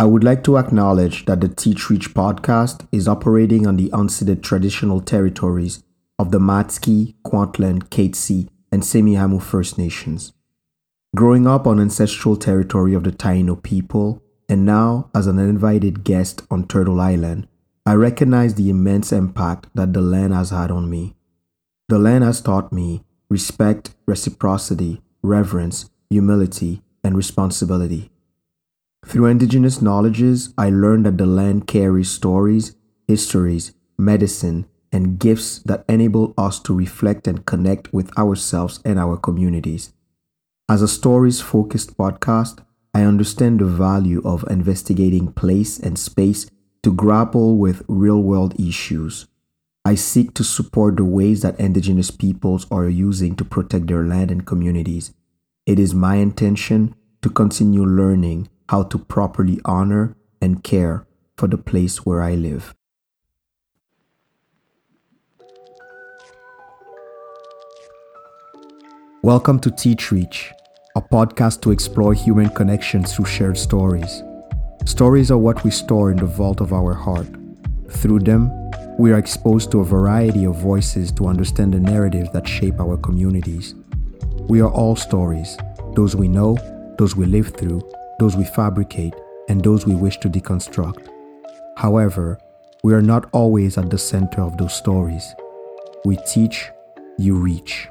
I would like to acknowledge that the Teach Reach podcast is operating on the unceded traditional territories of the Matsqui, Kwantlen, Katzie, and Semiahmoo First Nations. Growing up on ancestral territory of the Taino people, and now as an invited guest on Turtle Island, I recognize the immense impact that the land has had on me. The land has taught me respect, reciprocity, reverence, humility, and responsibility. Through indigenous knowledges, I learned that the land carries stories, histories, medicine, and gifts that enable us to reflect and connect with ourselves and our communities. As a stories-focused podcast, I understand the value of investigating place and space to grapple with real-world issues. I seek to support the ways that indigenous peoples are using to protect their land and communities. It is my intention to continue learning how to properly honor and care for the place where I live. Welcome to Teach Reach, a podcast to explore human connections through shared stories. Stories are what we store in the vault of our heart. Through them, we are exposed to a variety of voices to understand the narratives that shape our communities. We are all stories, those we know, those we live through, those we fabricate, and those we wish to deconstruct. However, we are not always at the center of those stories. We teach, you reach.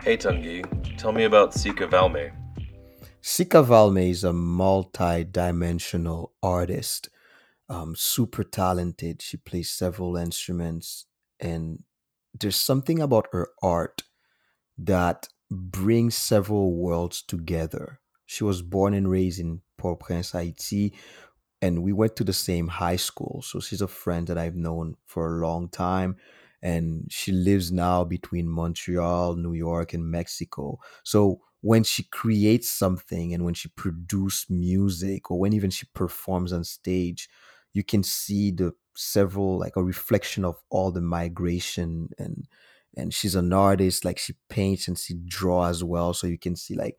Hey Tanguy, tell me about Sika Valme. Sika Valme is a multi-dimensional artist, super talented. She plays several instruments, and there's something about her art that brings several worlds together. She was born and raised in Port-au-Prince, Haiti, and we went to the same high school. So she's a friend that I've known for a long time, and she lives now between Montreal, New York, and Mexico. So when she creates something and when she produces music, or when even she performs on stage, you can see the several, like a reflection of all the migration. And she's an artist, like she paints and she draws as well. So you can see like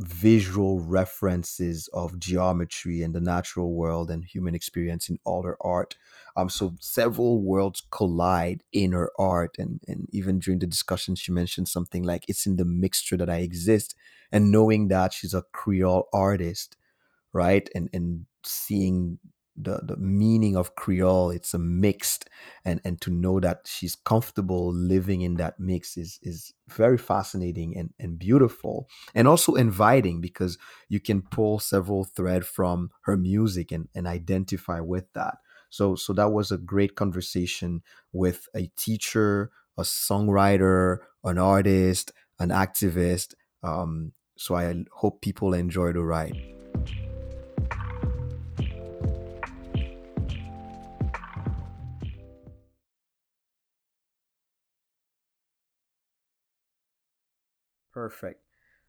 visual references of geometry and the natural world and human experience in all her art. So several worlds collide in her art. And even during the discussion, she mentioned something like, it's in the mixture that I exist. And knowing that she's a Creole artist, right? And seeing the meaning of Creole, it's a mixed, and to know that she's comfortable living in that mix is very fascinating and beautiful, and also inviting, because you can pull several threads from her music and identify with that. So that was a great conversation with a teacher, a songwriter, an artist, an activist. So I hope people enjoy the ride. Perfect.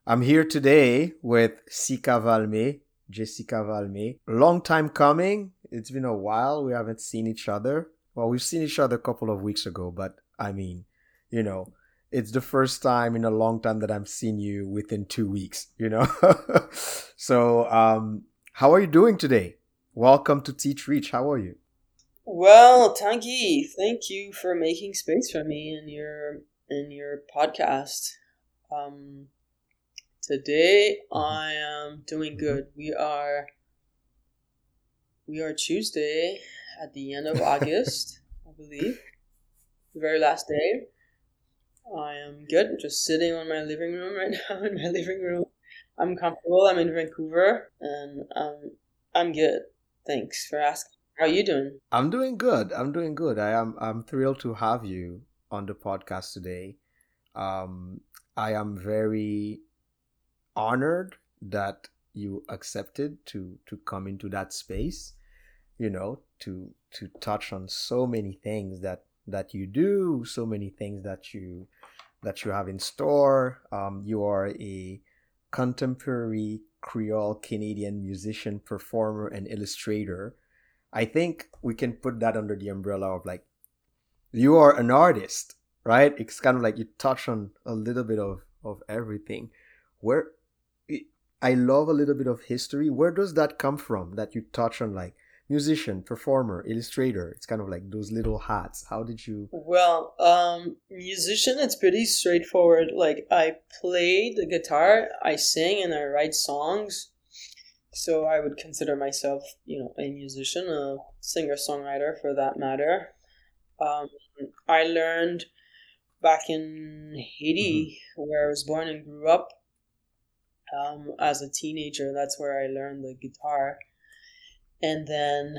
I'm here today with Sika Valme, Jessica Valme. Long time coming. It's been a while. We haven't seen each other. Well, we've seen each other a couple of weeks ago, but I mean, you know, it's the first time in a long time that I'm seeing you within 2 weeks, you know? So how are you doing today? Welcome to Teach Reach. How are you? Well, Tanguy, thank you for making space for me in your podcast. Today I am doing good. We are Tuesday at the end of August, I believe. The very last day. I am good. I'm just sitting on my living room right now in my living room. I'm comfortable. I'm in Vancouver, and I'm good. Thanks for asking. How are you doing? I'm doing good. I'm thrilled to have you on the podcast today. I am very honored that you accepted to come into that space, you know, to touch on so many things that you do, so many things that you have in store. You are a contemporary Creole Canadian musician, performer, and illustrator. I think we can put that under the umbrella of, like, you are an artist. Right? It's kind of like you touch on a little bit of everything. Where I love a little bit of history. Where does that come from that you touch on, like musician, performer, illustrator? It's kind of like those little hats. How did you? Well, musician, it's pretty straightforward. Like I play the guitar, I sing, and I write songs. So I would consider myself, you know, a musician, a singer-songwriter for that matter. I learned back in Haiti, where I was born and grew up, as a teenager. That's where I learned the guitar. And then,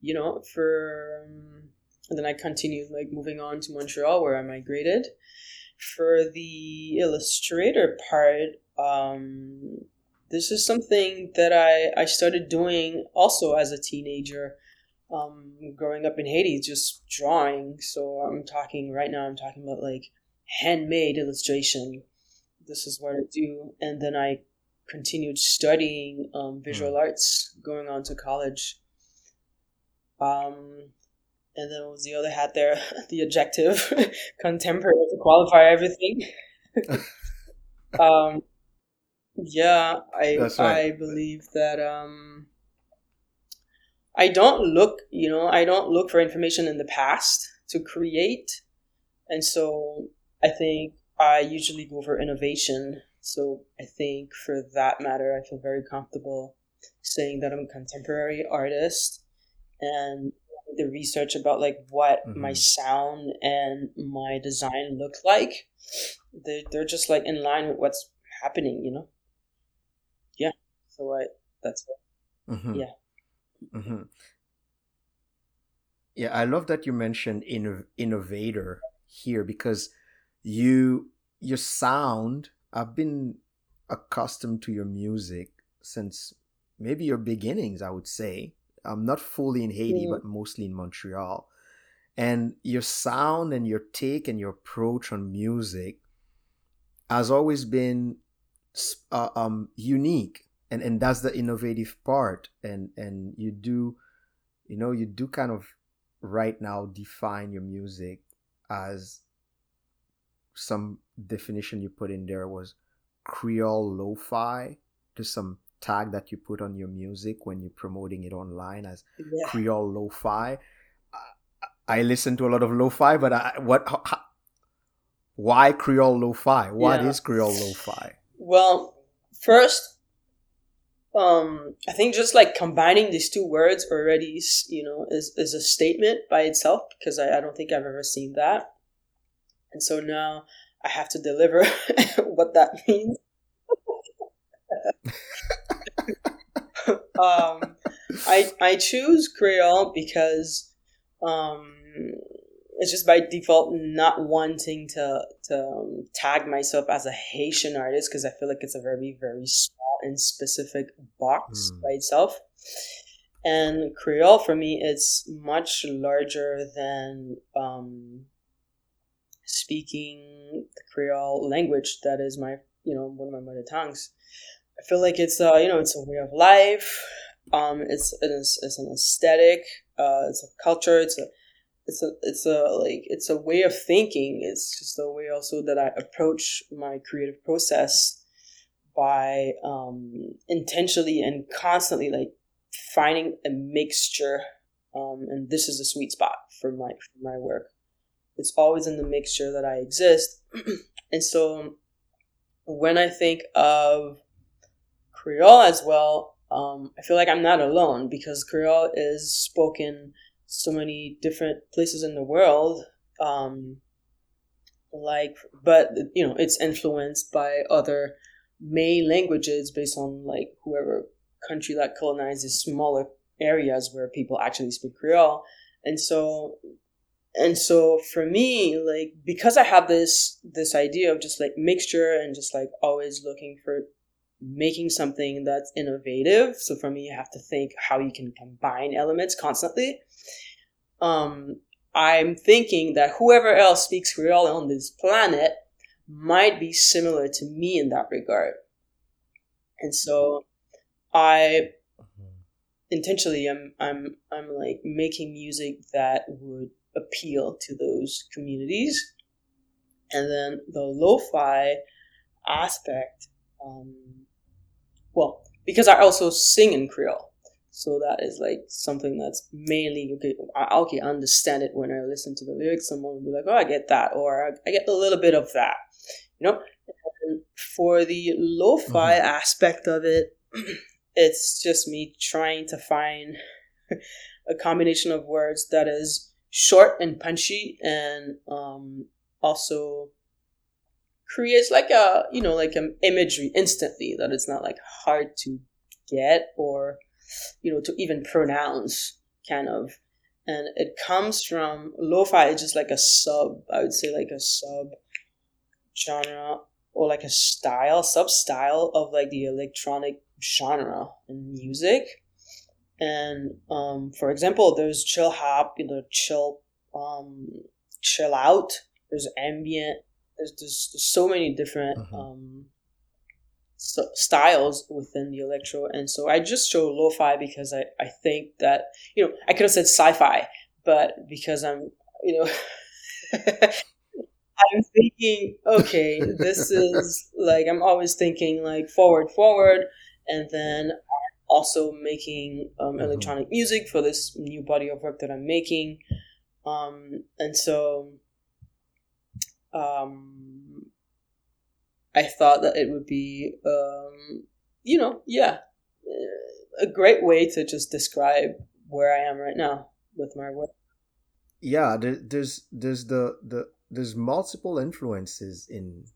you know, and then I continued, like, moving on to Montreal, where I migrated. For the illustrator part, this is something that I started doing also as a teenager, growing up in Haiti, just drawing. So I'm talking about like handmade illustration. This is what I do. And then I continued studying visual arts, going on to college. And then what was the other hat there? The adjective, contemporary, to qualify everything. Yeah, I believe that I don't look for information in the past to create. And so I think I usually go for innovation. So I think for that matter, I feel very comfortable saying that I'm a contemporary artist, and the research about like what my sound and my design look like, they're just like in line with what's happening, you know? Yeah, so that's it. Yeah. Mm-hmm. Yeah, I love that you mentioned innovator here, because your sound, I've been accustomed to your music since maybe your beginnings, I would say. I'm not fully in Haiti, but mostly in Montreal. And your sound and your take and your approach on music has always been unique. And that's the innovative part. And you do kind of right now define your music as some definition you put in there was Creole Lo Fi. There's some tag that you put on your music when you're promoting it online as Creole Lo Fi. I listen to a lot of lo fi, but why Creole Lo Fi? What is Creole Lo Fi? Well, first, I think just like combining these two words already, you know, is a statement by itself, because I don't think I've ever seen that. And so now I have to deliver what that means. I choose Creole because it's just by default not wanting to tag myself as a Haitian artist, because I feel like it's a very, very small and specific box by itself. And Creole for me, it's much larger than speaking the Creole language that is my, you know, one of my mother tongues. I feel like it's it's a way of life. It's an aesthetic. It's a culture. It's a way of thinking. It's just a way also that I approach my creative process by intentionally and constantly like finding a mixture. And this is the sweet spot for my work. It's always in the mixture that I exist. And so when I think of Creole as well, I feel like I'm not alone, because Creole is spoken so many different places in the world, but you know, it's influenced by other main languages based on like whoever country that colonizes smaller areas where people actually speak Creole. And so for me, like, because I have this idea of just like mixture and just like always looking for making something that's innovative. So for me, you have to think how you can combine elements constantly. I'm thinking that whoever else speaks Creole on this planet might be similar to me in that regard. And so I intentionally I'm like making music that would appeal to those communities. And then the lo-fi aspect well, because I also sing in Creole. So that is like something that's mainly, okay, I understand it when I listen to the lyrics. Someone will be like, oh, I get that. Or I get a little bit of that, you know. And for the lo-fi aspect of it, it's just me trying to find a combination of words that is short and punchy, and also creates like a, you know, like an imagery instantly that it's not like hard to get or, you know, to even pronounce kind of. And it comes from lo-fi. It's just like a sub, I would say like a sub genre or like a style, sub-style of like the electronic genre in music. And for example, there's chill hop, you know, chill out, there's ambient, there's so many different styles within the electro. And so I just show lo-fi because I think that, you know, I could have said sci-fi, but because I'm, you know, I'm thinking, okay, this is like, I'm always thinking like forward, and then also making electronic music for this new body of work that I'm making. And so I thought that it would be, you know, yeah, a great way to just describe where I am right now with my work. Yeah, there's multiple influences in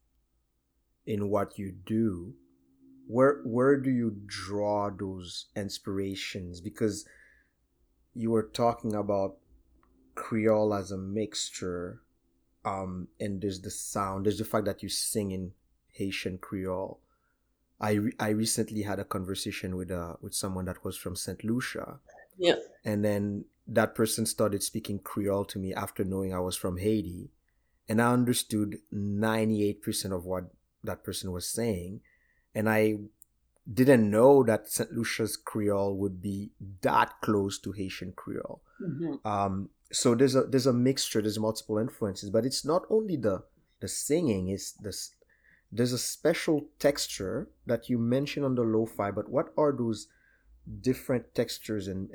what you do. Where do you draw those inspirations? Because you were talking about Creole as a mixture, and there's the sound, there's the fact that you sing in Haitian Creole. I recently had a conversation with someone that was from Saint Lucia. Yeah. And then that person started speaking Creole to me after knowing I was from Haiti, and I understood 98% of what that person was saying. And I didn't know that St. Lucia's Creole would be that close to Haitian Creole. Mm-hmm. So there's a mixture, there's multiple influences, but it's not only the singing, it's this, there's a special texture that you mentioned on the lo-fi, but what are those different textures and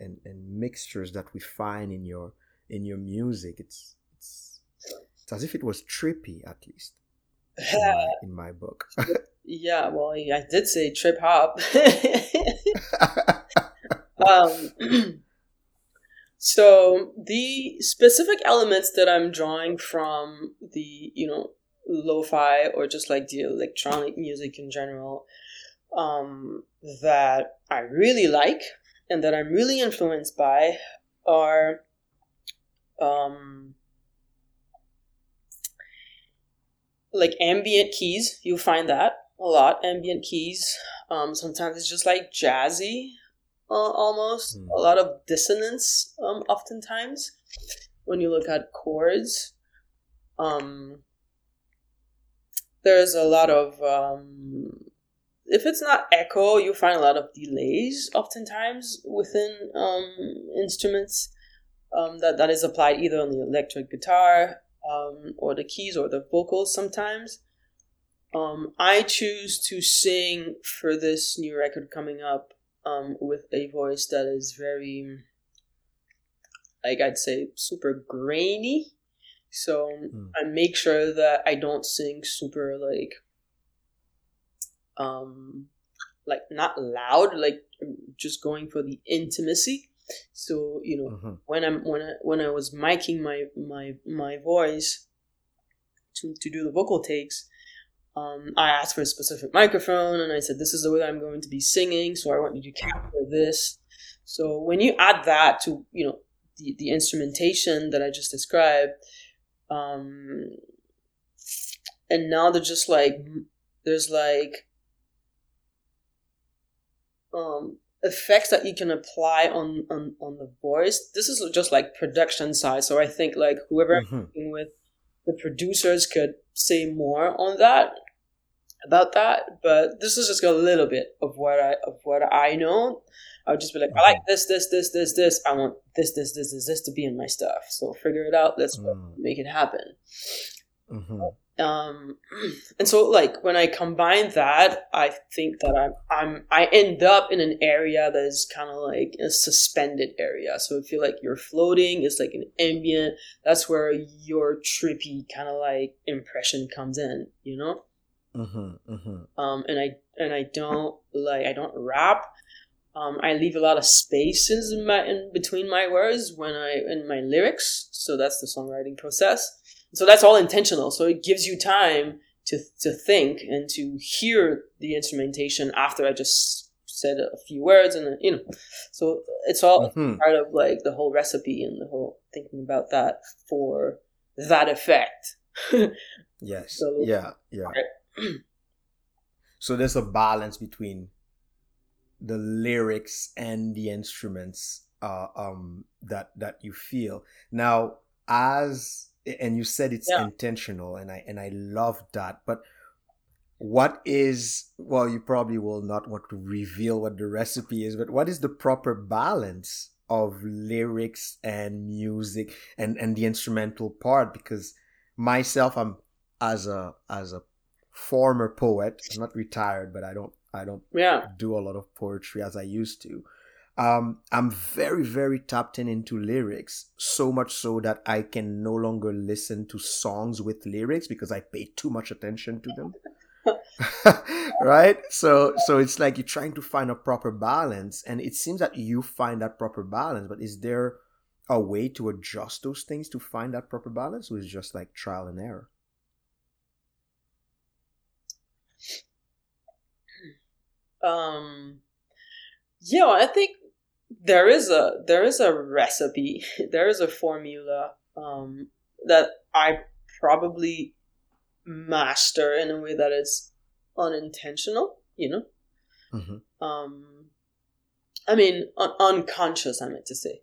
mixtures that we find in your music? It's as if it was trippy, at least in my book. Yeah, well, I did say trip hop. So the specific elements that I'm drawing from the, you know, lo-fi or just like the electronic music in general, that I really like and that I'm really influenced by are, like ambient keys. You'll find that a lot, ambient keys. Sometimes it's just like jazzy, almost. A lot of dissonance, oftentimes, when you look at chords. There's a lot of, if it's not echo, you find a lot of delays, oftentimes, within instruments that is applied either on the electric guitar or the keys or the vocals sometimes. I choose to sing for this new record coming up with a voice that is very, like I'd say, super grainy. So I make sure that I don't sing super like not loud, like just going for the intimacy. So, you know, when I was miking my voice to do the vocal takes, I asked for a specific microphone, and I said, this is the way I'm going to be singing, so I want you to capture this. So when you add that to, you know, the instrumentation that I just described, and now they're just like, there's like effects that you can apply on the voice. This is just like production side, so I think like whoever I'm working with, the producers could say more on that, about that, but this is just a little bit of what I know. I would just be like, I like this. I want this to be in my stuff. So figure it out. Let's make it happen. And so, like, when I combine that, I think that I end up in an area that is kind of like a suspended area. So if you're like, you're floating, it's like an ambient, that's where your trippy kind of like impression comes in, you know? Mm-hmm, mm-hmm. And I don't like, I don't rap. I leave a lot of spaces in between my words in my lyrics. So that's the songwriting process. So that's all intentional. So it gives you time to think and to hear the instrumentation after I just said a few words, and then, you know, so it's all part of like the whole recipe and the whole thinking about that for that effect. Yes. So, yeah. Right. So there's a balance between the lyrics and the instruments that you feel now as. And you said it's intentional, and I love that. But you probably will not want to reveal what the recipe is, but what is the proper balance of lyrics and music and the instrumental part? Because myself, I'm as a former poet, I'm not retired, but I don't do a lot of poetry as I used to. I'm very, very tapped into lyrics, so much so that I can no longer listen to songs with lyrics because I pay too much attention to them. Right? So it's like you're trying to find a proper balance, and it seems that you find that proper balance, but is there a way to adjust those things to find that proper balance, or is it just like trial and error? Yeah, I think there is a recipe, there is a formula that I probably master in a way that is unintentional, you know? Mm-hmm. I mean, unconscious, I meant to say.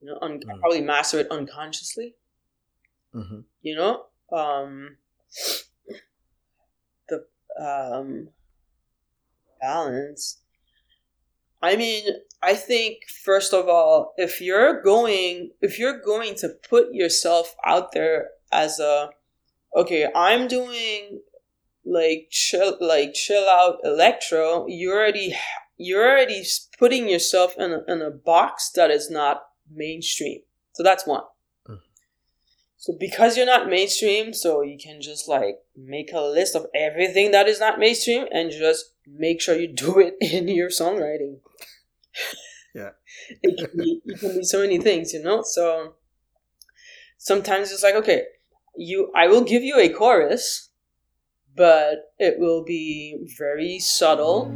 You know, I probably master it unconsciously, mm-hmm. you know? The balance... I mean, I think first of all, if you're going to put yourself out there as I'm doing like chill out electro, you're already putting yourself in a box that is not mainstream. So that's one. Mm-hmm. So because you're not mainstream, so you can just like make a list of everything that is not mainstream and just make sure you do it in your songwriting. Yeah. It can be so many things, you know? So sometimes it's like, okay, I will give you a chorus, but it will be very subtle.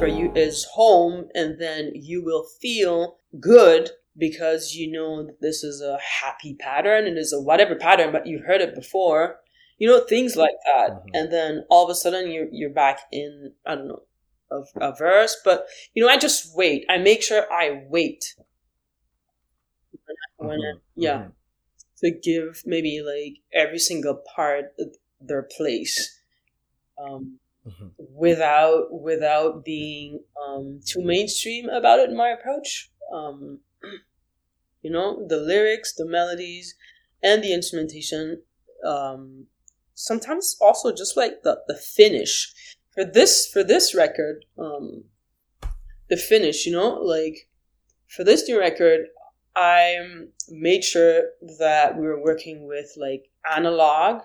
For you is home, and then you will feel good because you know this is a happy pattern and is a whatever pattern, but you've heard it before, you know, things like that. Mm-hmm. And then all of a sudden you're back in, I don't know, a verse, but you know, I make sure I wait when mm-hmm. Mm-hmm. to give maybe like every single part their place. Mm-hmm. Without being too mainstream about it in my approach. You know, the lyrics, the melodies, and the instrumentation. Sometimes also just like the finish. For this record, the finish, you know, like for this new record, I made sure that we were working with like analog,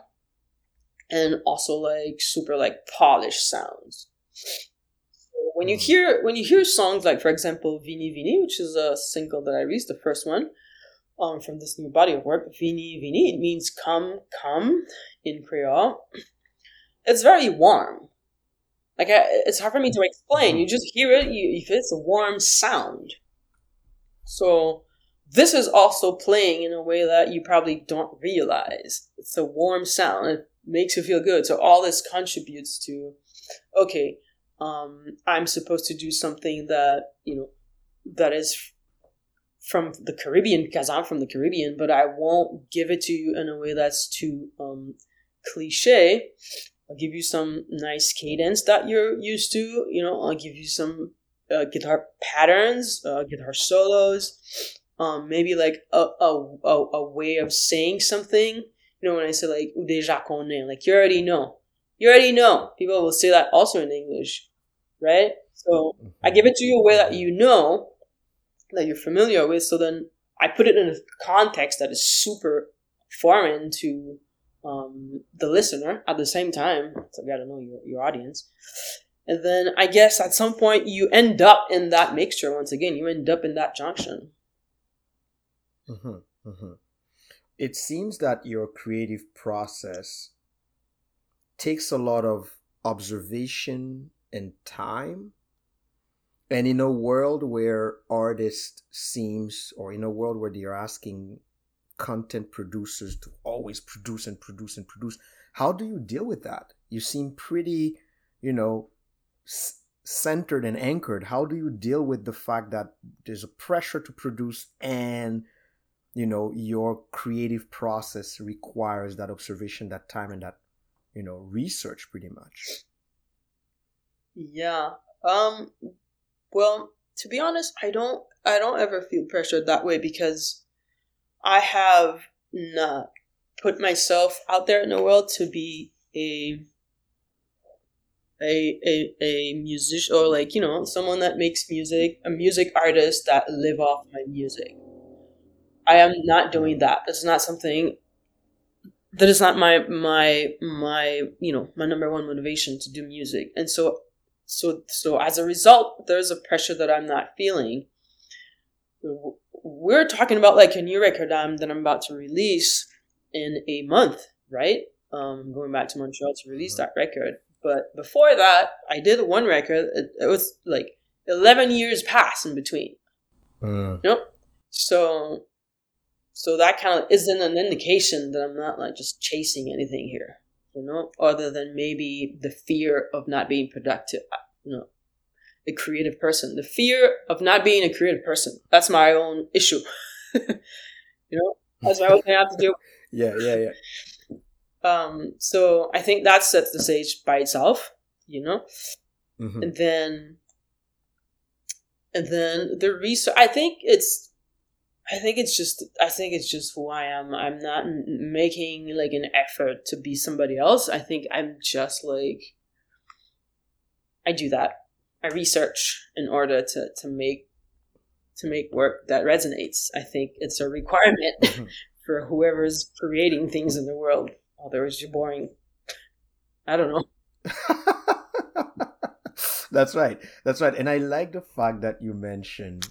and also like super like polished sounds. So when you hear songs like, for example, Vini Vini, which is a single that I released, the first one, from this new body of work, Vini Vini, it means come, come in Creole. It's very warm. Like it's hard for me to explain. You just hear it. You feel it's a warm sound. So this is also playing in a way that you probably don't realize. It's a warm sound. It makes you feel good. So all this contributes to, okay, I'm supposed to do something that, you know, that is from the Caribbean, because I'm from the Caribbean, but I won't give it to you in a way that's too cliche. I'll give you some nice cadence that you're used to. You know, I'll give you some guitar patterns, guitar solos, maybe like a way of saying something. You know, when I say like déjà connu, like you already know. You already know. People will say that also in English, right? So I give it to you a way that you know, that you're familiar with. So then I put it in a context that is super foreign to the listener at the same time. So you got to know your audience. And then I guess at some point you end up in that mixture once again. You end up in that junction. Mm-hmm, mm-hmm. It seems that your creative process takes a lot of observation and time. And in a world where artists seems, or in a world where they're asking content producers to always produce and produce and produce, how do you deal with that? You seem pretty, you know, centered and anchored. How do you deal with the fact that there's a pressure to produce and, you know, your creative process requires that observation, that time, and that, you know, research pretty much? Yeah. Well, to be honest, I don't ever feel pressured that way because I have not put myself out there in the world to be a musician or like, you know, someone that makes music, a music artist that live off my music. I am not doing that. This is not something that is not my you know, my number one motivation to do music. And so as a result, there's a pressure that I'm not feeling. We're talking about like a new record that I'm about to release in a month, right? Going back to Montreal to release that record. But before that, I did one record. It was like 11 years passed in between. Nope. So that kind of isn't an indication that I'm not like just chasing anything here. You know, other than maybe the fear of not being productive, you know, a creative person. The fear of not being a creative person. That's my own issue. You know, that's my own thing I have to do. Yeah. So I think that sets the stage by itself, you know. Mm-hmm. And then the research. I think it's just who I am. I'm not making like an effort to be somebody else. I think I'm just like, I do that. I research in order to make work that resonates. I think it's a requirement for whoever's creating things in the world. Otherwise, you're boring. I don't know. That's right. And I like the fact that you mentioned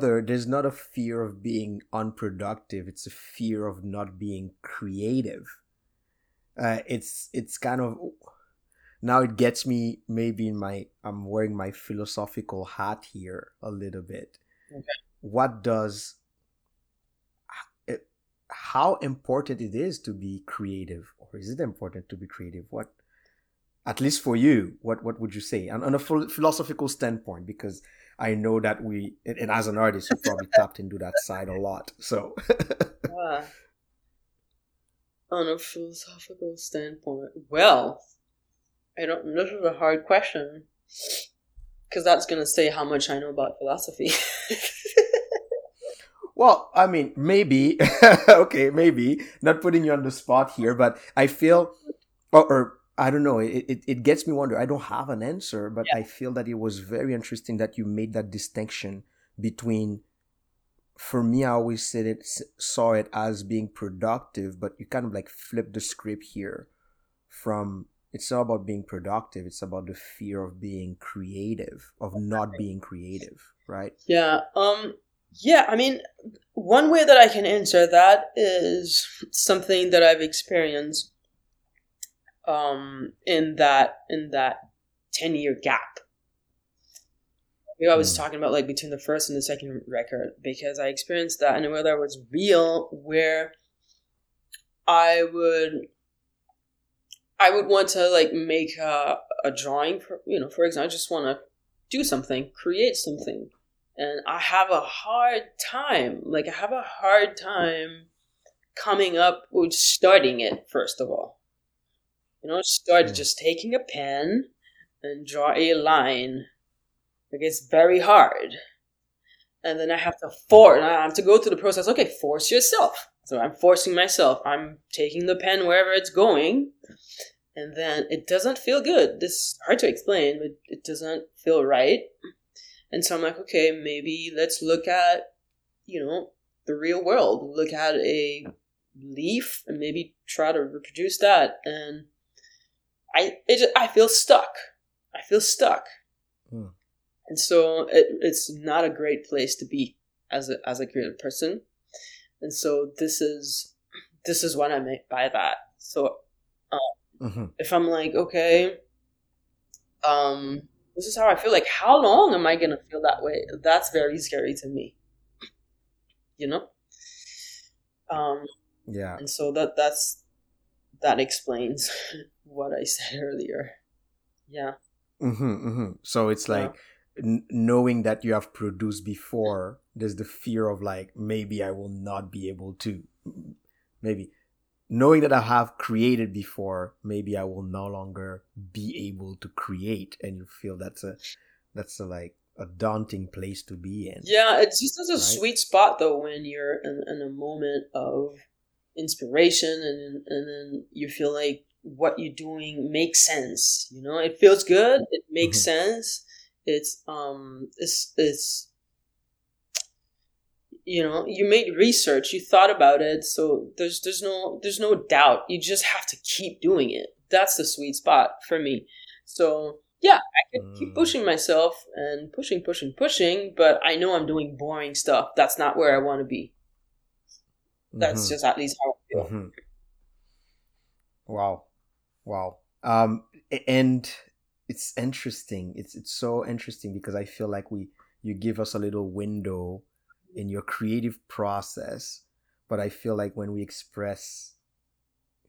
there's not a fear of being unproductive. It's a fear of not being creative. It's kind of, now it gets me maybe I'm wearing my philosophical hat here a little bit. Okay. How important it is to be creative, or is it important to be creative? What, at least for you, what would you say on a philosophical standpoint? Because I know that and as an artist, you probably tapped into that side a lot. So, on a philosophical standpoint, well, I don't. This is a hard question because that's going to say how much I know about philosophy. Well, I mean, maybe. Okay, maybe not putting you on the spot here, but I feel, or I don't know. It gets me wonder. I don't have an answer, but yeah. I feel that it was very interesting that you made that distinction between, for me, I always saw it as being productive, but you kind of like flip the script here from, it's not about being productive. It's about the fear of being creative, of not being creative, right? Yeah. Yeah. I mean, one way that I can answer that is something that I've experienced in that 10-year gap. We always talking about like between the first and the second record, because I experienced that, and whether it was real, where I would want to like make a drawing, for example, I just want to do something, create something. And I have a hard time. Like, I have a hard time coming up with starting it, first of all. You know, start just taking a pen and draw a line. Like, it's very hard. And then I have to go through the process. Okay, force yourself. So I'm forcing myself. I'm taking the pen wherever it's going. And then it doesn't feel good. This is hard to explain, but it doesn't feel right. And so I'm like, okay, maybe let's look at, you know, the real world. Look at a leaf and maybe try to reproduce that. And I feel stuck. And so it's not a great place to be as a creative person. And so this is what I meant by that. So if I'm like, okay, this is how I feel. Like, how long am I going to feel that way? That's very scary to me, you know? Yeah. And so that explains what I said earlier. Yeah. So it's like knowing that you have produced before, there's the fear of like, maybe I will not be able to, maybe. Knowing that I have created before, maybe I will no longer be able to create, and you feel that's a like a daunting place to be in. Yeah, it's just a sweet spot though when you're in a moment of inspiration, and then you feel like what you're doing makes sense. You know, it feels good. It makes sense. It's you know, you made research, you thought about it, so there's no doubt. You just have to keep doing it. That's the sweet spot for me. So yeah, I can keep pushing myself and pushing, but I know I'm doing boring stuff. That's not where I want to be. That's just at least how I feel. Wow. And it's interesting. It's so interesting because I feel like you give us a little window in your creative process, but I feel like when we express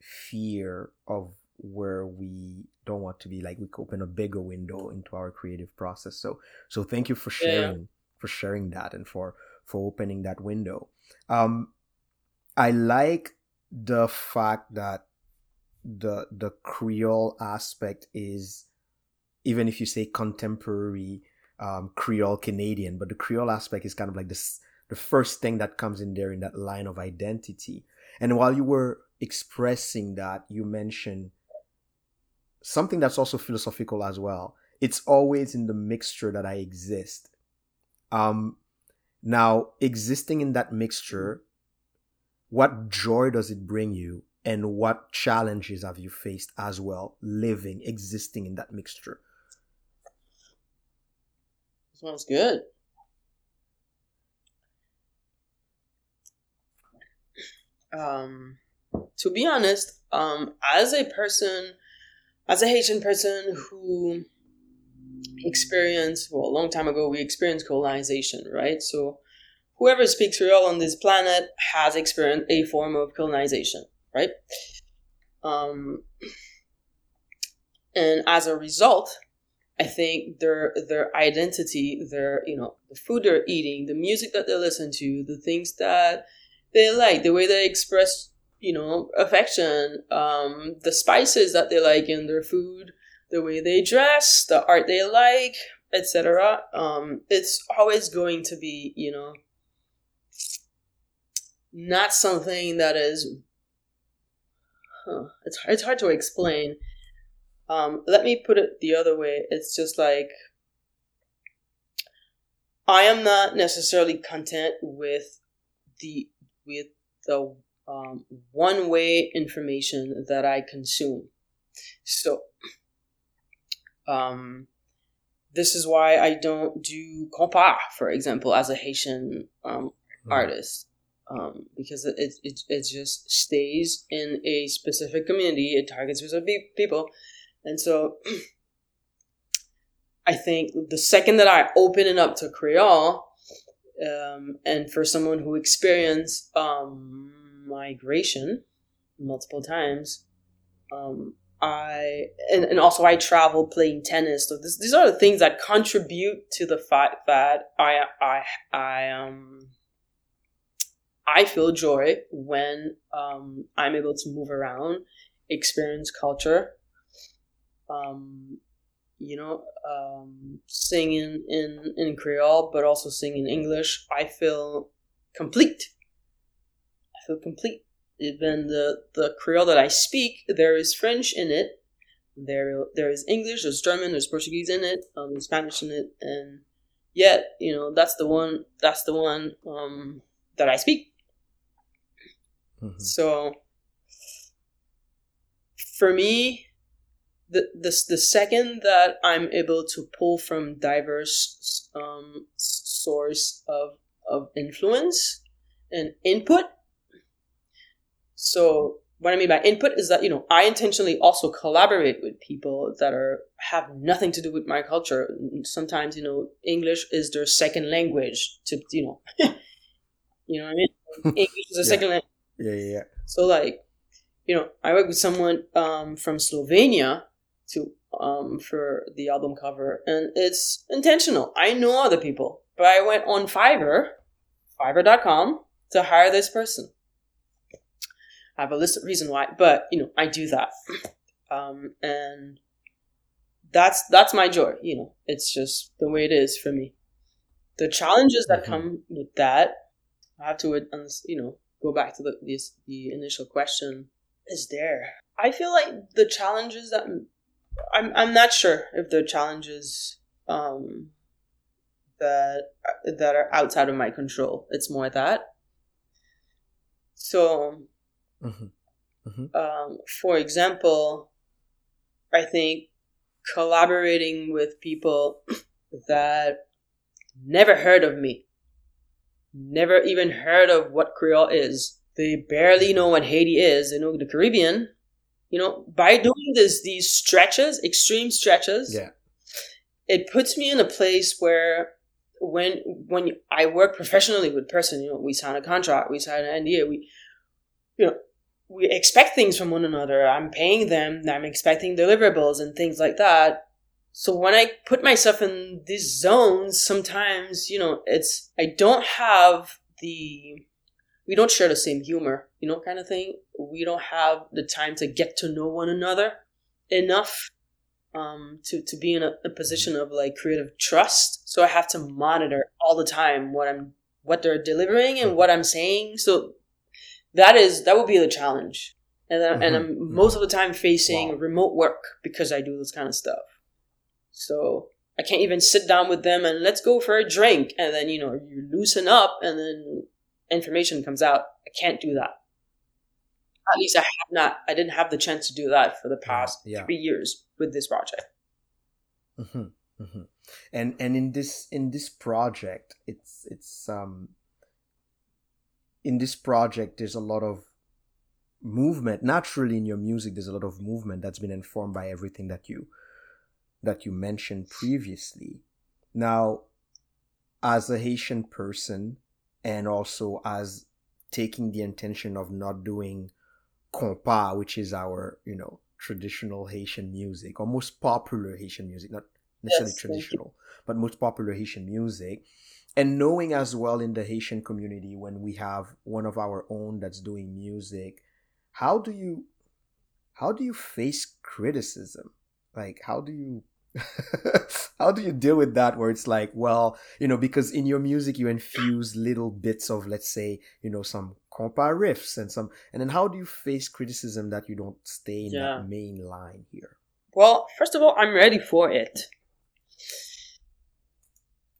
fear of where we don't want to be, like we open a bigger window into our creative process. So thank you for sharing that and for opening that window. I like the fact that the Creole aspect is, even if you say contemporary Creole Canadian, but the Creole aspect is kind of like this. The first thing that comes in there in that line of identity. And while you were expressing that, you mentioned something that's also philosophical as well. It's always in the mixture that I exist. Now, existing in that mixture, what joy does it bring you? And what challenges have you faced as well, existing in that mixture? Sounds good. To be honest, as a Haitian person who experienced, a long time ago, we experienced colonization, right? So whoever speaks Creole on this planet has experienced a form of colonization, right? And as a result, I think their identity, the food they're eating, the music that they listen to, the things that they like, the way they express, affection, the spices that they like in their food, the way they dress, the art they like, etc. It's always going to be, not something that is. It's hard to explain. Let me put it the other way. It's just like, I am not necessarily content with the one way information that I consume. So, this is why I don't do compas, for example, as a Haitian artist. Because it just stays in a specific community, it targets specific people. And so I think the second that I open it up to Creole, and for someone who experienced migration multiple times, And also I traveled playing tennis. So these are the things that contribute to the fact that I feel joy when I'm able to move around, experience culture, singing in Creole, but also singing in English. I feel complete. Even the Creole that I speak, there is French in it, there is English, there's German, there's Portuguese in it, there's Spanish in it, and yet, that's the one that I speak. Mm-hmm. So for me, the second that I'm able to pull from diverse source of influence and input. So what I mean by input is that, I intentionally also collaborate with people that have nothing to do with my culture. Sometimes, English is their second language to, you know what I mean? English is their second language. Yeah. So I worked with someone from Slovenia for the album cover, and it's intentional. I know other people, but I went on Fiverr.com to hire this person. I have a list of reasons why, but I do that, and that's my joy. It's just the way it is for me. The challenges that come with that, I have to go back to the initial question. Is there? I feel like the challenges that I'm not sure if the challenges that are outside of my control. It's more that so. Mm-hmm. Mm-hmm. For example, I think collaborating with people that never heard of me, never even heard of what Creole is. They barely know what Haiti is. They know the Caribbean. By doing these stretches, extreme stretches, it puts me in a place where when I work professionally with a person, we sign a contract, we sign an NDA, we expect things from one another. I'm paying them. I'm expecting deliverables and things like that. So when I put myself in these zones, sometimes, we don't share the same humor, kind of thing. We don't have the time to get to know one another enough to be in a position of like creative trust. So I have to monitor all the time what they're delivering and what I'm saying. So that would be the challenge, and I'm most of the time facing remote work because I do this kind of stuff. So I can't even sit down with them and let's go for a drink, and then you loosen up, and then information comes out. I can't do that. At least I have not. I didn't have the chance to do that for the past 3 years with this project. Mm-hmm. Mm-hmm. And in this project, it's in this project, there's a lot of movement. Naturally, in your music, there's a lot of movement that's been informed by everything that you mentioned previously. Now, as a Haitian person, and also as taking the intention of not doing compas, which is our, traditional Haitian music, or most popular Haitian music, not necessarily traditional, but most popular Haitian music. And knowing as well in the Haitian community, when we have one of our own that's doing music, how do you face criticism? Like, how do you deal with that, where it's like, well, because in your music you infuse little bits of, let's say, some compa riffs and then how do you face criticism that you don't stay in that main line here? Well, first of all, I'm ready for it.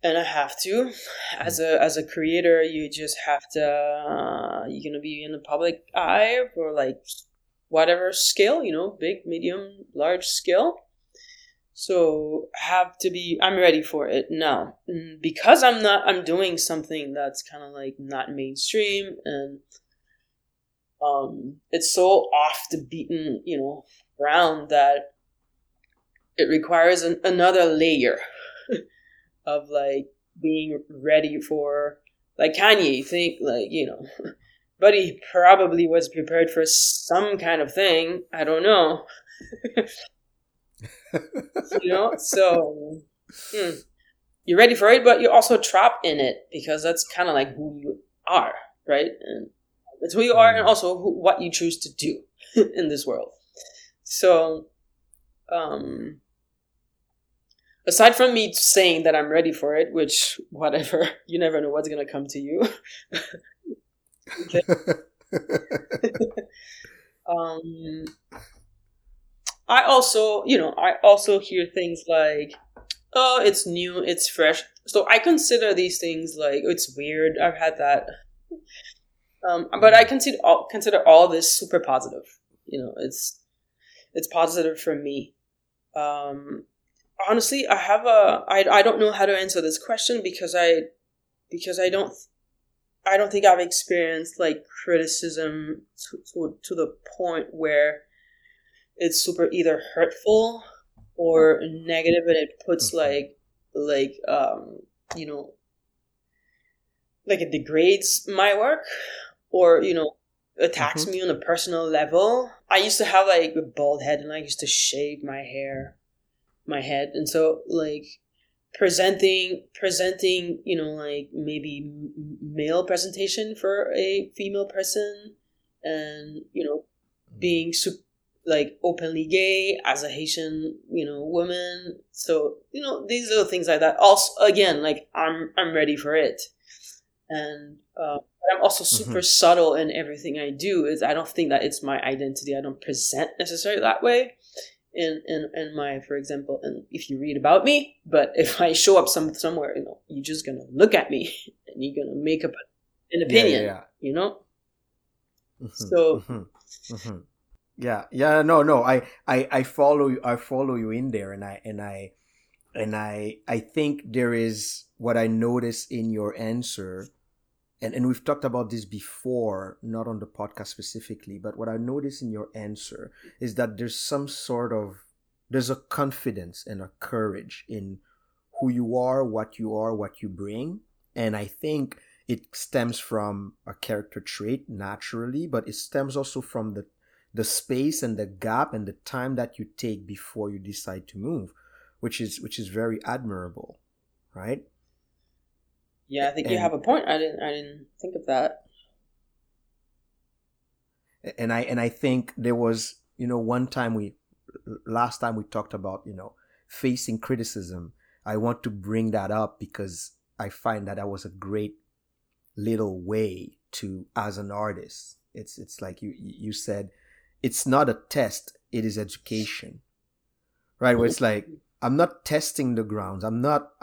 And I have to, as a creator, you just have to, you're going to be in the public eye for like whatever scale, big, medium, large scale. So I'm ready for it now. Because I'm doing something that's kind of like not mainstream, and it's so off the beaten, ground that it requires another layer of like being ready for, like Kanye, think like, but he probably was prepared for some kind of thing. I don't know. You know, so you're ready for it, but you're also trapped in it because that's kind of like who you are, right? And it's who you are, and also what you choose to do in this world. So, aside from me saying that I'm ready for it, which whatever, you never know what's gonna come to you. I also, you know, I also hear things like, "Oh, it's new, it's fresh." So I consider these things like it's weird. I've had that, but I consider all this super positive. You know, it's positive for me. Honestly, I have a I don't know how to answer this question because I don't think I've experienced like criticism to the point where it's super either hurtful or negative, and it puts like it degrades my work or, you know, attacks me on a personal level. I used to have like a bald head, and I used to shave my head, and so like presenting, you know, like maybe male presentation for a female person, and, you know, being like openly gay as a Haitian, you know, woman. So, you know, these little things like that. Also, again, like I'm ready for it, and I'm also super subtle in everything I do. Is I don't think that it's my identity. I don't present necessarily that way. In my, for example, and if you read about me, but if I show up somewhere, you know, you're just gonna look at me and you're gonna make up an opinion, you know. No. I follow you in there, and I think there is what I notice in your answer, and we've talked about this before, not on the podcast specifically, but what I notice in your answer is that there's a confidence and a courage in who you are, what you bring, and I think it stems from a character trait naturally, but it stems also from the space and the gap and the time that you take before you decide to move, which is very admirable, right? Yeah, I think you have a point. I didn't think of that. And I think there was, you know, last time we talked about, you know, facing criticism. I want to bring that up because I find that was a great little way to, as an artist. It's like you said, it's not a test, it is education. Right? Where it's like, I'm not testing the grounds. I'm not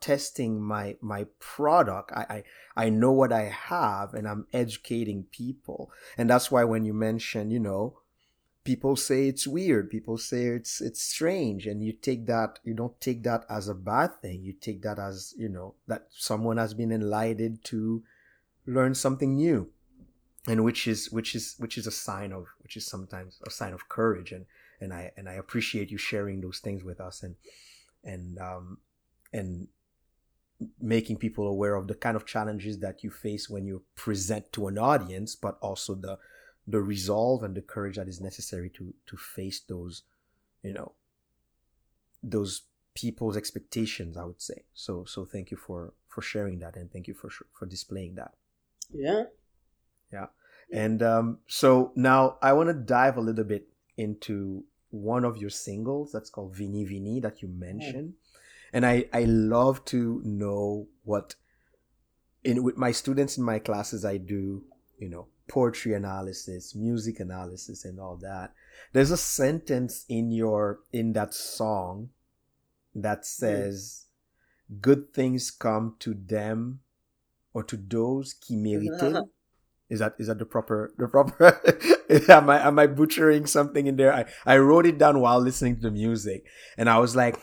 testing my product. I know what I have, and I'm educating people. And that's why when you mention, you know, people say it's weird, people say it's strange, and you don't take that as a bad thing. You take that as, you know, that someone has been enlightened to learn something new, and which is sometimes a sign of courage. And I appreciate you sharing those things with us and making people aware of the kind of challenges that you face when you present to an audience, but also the resolve and the courage that is necessary to face those, you know, those people's expectations, I would say. So thank you for sharing that, and thank you for displaying that. Yeah. And so now I want to dive a little bit into one of your singles that's called Vini Vini that you mentioned. And I love to know with my students in my classes, I do, you know, poetry analysis, music analysis, and all that. There's a sentence in that song that says, "Good things come to them or to those qui méritent." Is that the proper? Am I butchering something in there? I wrote it down while listening to the music, and I was like,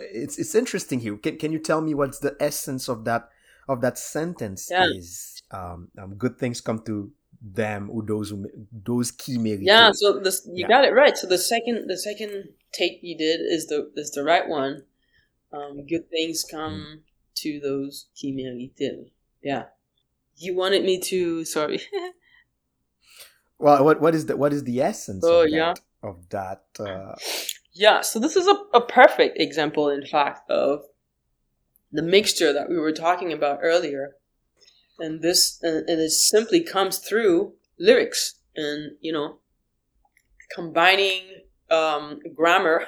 it's interesting here. Can you tell me what's the essence of that sentence? Yeah. Is good things come to them or those qui méritent. Yeah, so you got it right. So the second take you did is the right one. Good things come to those qui méritent. Yeah. You wanted me to, sorry. Well, what is the essence? Oh, of that? Yeah. of that. Yeah, so this is a perfect example, in fact, of the mixture that we were talking about earlier. And this, and it simply comes through lyrics and, you know, combining grammar,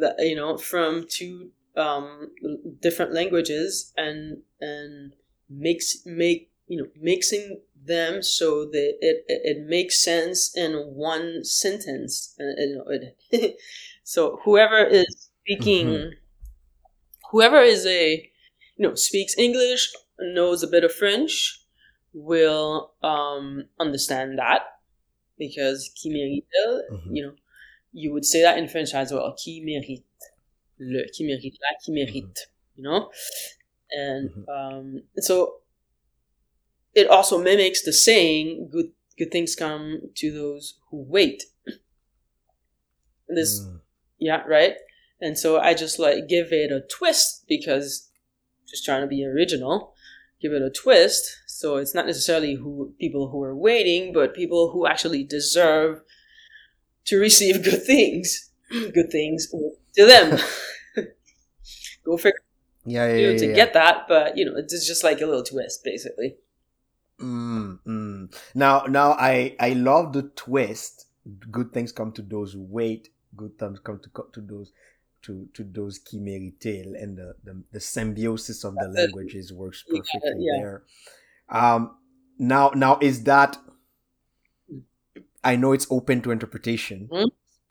that, you know, from two different languages and mixing them so that it makes sense in one sentence. So whoever speaks English, knows a bit of French, will understand that, because qui mérite, you know, you would say that in French as well. Qui mérite la, qui mérite, you know, and so it also mimics the saying, good things come to those who wait. This, yeah, right. And so I just like give it a twist, because just trying to be original, give it a twist. So it's not necessarily people who are waiting, but people who actually deserve to receive good things. Good things to them. Go figure. Yeah. Get that, but you know, it's just like a little twist, basically. Now I love the twist. Good things come to those who wait. Good things come to those to those qui méritent, and the symbiosis of the languages works perfectly there. Now is that? I know it's open to interpretation. Mm-hmm.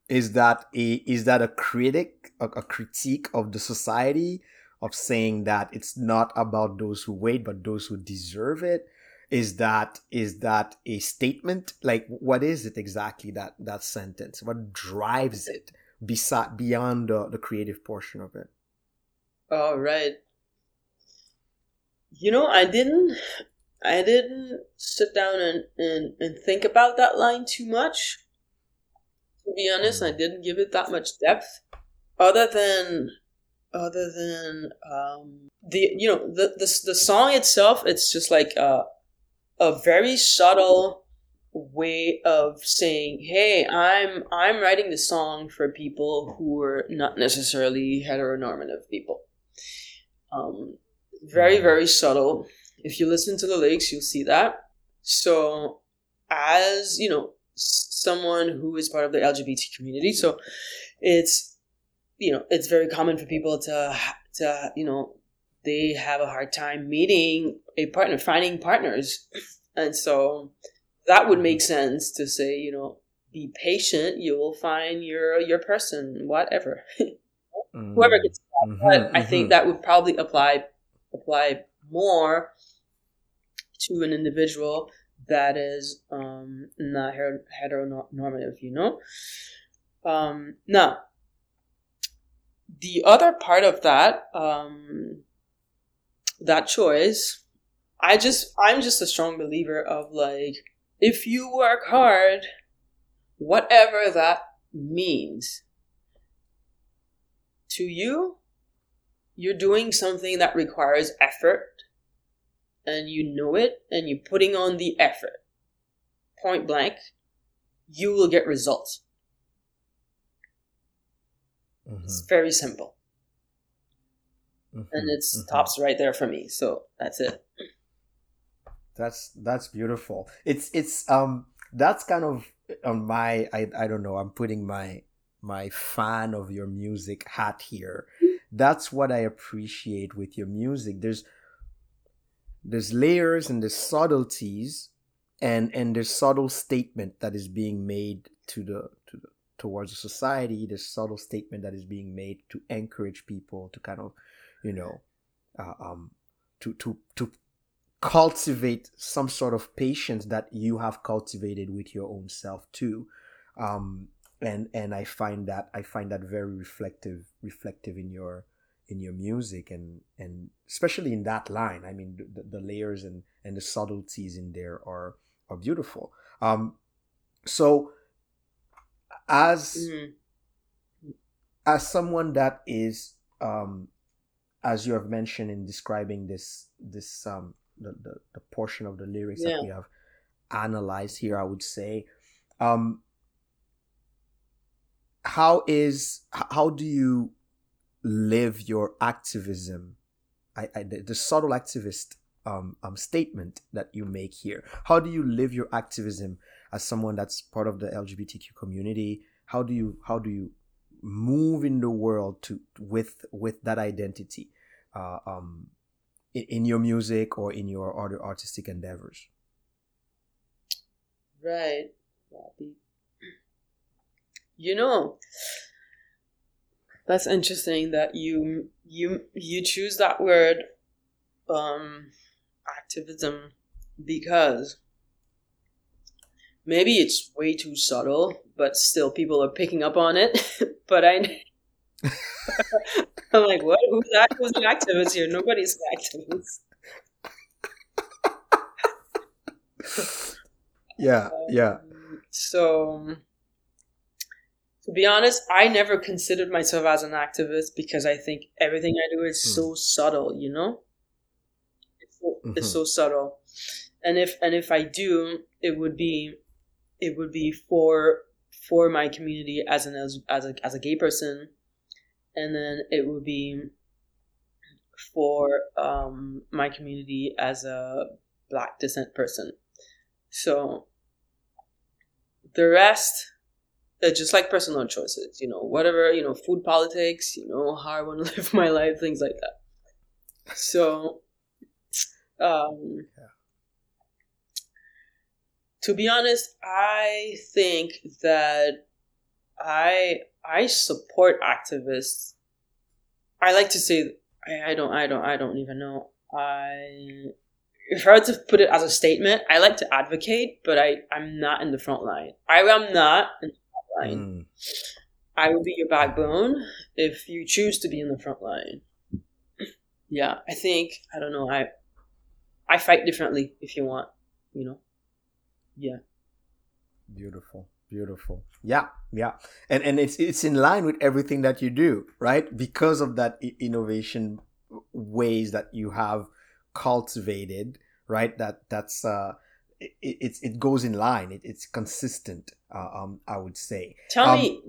Is that a critic, a critique of the society, of saying that it's not about those who wait but those who deserve it? Is that a statement? Like, what is it exactly, that sentence? What drives it beyond the creative portion of it? All right. You know, I didn't sit down and think about that line too much. To be honest, I didn't give it that much depth, other than the song itself. It's just like a very subtle way of saying, "Hey, I'm writing this song for people who are not necessarily heteronormative people." Very, very subtle. If you listen to the lyrics, you'll see that. So, as you know, someone who is part of the LGBT community, so it's, you know, it's very common for people to you know, they have a hard time meeting a partner, finding partners, and so that would make sense to say, you know, be patient, you will find your person, whatever. Whoever gets that. But I think that would probably apply more to an individual that is not heteronormative, you know? Now, the other part of that, that choice, I'm just a strong believer of, like, if you work hard, whatever that means to you, you're doing something that requires effort. And you know it, and you're putting on the effort, point blank, you will get results. It's very simple. And it stops right there for me. So that's it. That's beautiful. It's that's kind of on my, I don't know, I'm putting my fan of your music hat here. That's what I appreciate with your music. There's layers and there's subtleties, and there's subtle statement that is being made towards the society. There's subtle statement that is being made to encourage people to kind of, you know, to cultivate some sort of patience that you have cultivated with your own self too, and I find that very reflective in your music, and especially in that line. I mean, the layers and the subtleties in there are beautiful. So as someone that is, as you have mentioned in describing this the portion of the lyrics that we have analyzed here, I would say, how do you live your activism? The subtle activist statement that you make here. How do you live your activism as someone that's part of the LGBTQ community? How do you move in the world with that identity in your music or in your other artistic endeavors? Right. You know, that's interesting that you choose that word, activism, because maybe it's way too subtle, but still people are picking up on it. But I'm like, what? Who's an activist here? Nobody's an activist. Yeah. So, to be honest, I never considered myself as an activist because I think everything I do is so subtle, you know? It's so subtle. And if I do, it would be for my community as a gay person, and then it would be for my community as a Black descent person. So the rest, they're just like personal choices, you know, whatever, you know, food politics, you know, how I want to live my life, things like that. So to be honest, I think that I support activists. I like to say I don't even know. If I were to put it as a statement, I like to advocate, but I'm not in the front line. I am not in the front line. I will be your backbone if you choose to be in the front line. Yeah, I think, I don't know, I fight differently if you want, you know? Yeah. Beautiful. Yeah. And it's in line with everything that you do, right? Because of that innovation ways that you have cultivated, right? That's it goes in line. It's consistent. I would say. Tell me.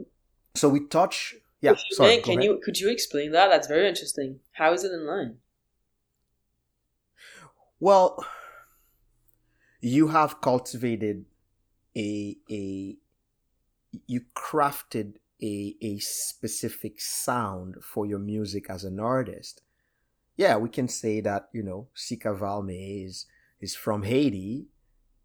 So we touch. Yeah. Sorry. Could you explain that? That's very interesting. How is it in line? Well, you have cultivated you crafted a specific sound for your music as an artist. Yeah, we can say that, you know, Sika Valme is from Haiti,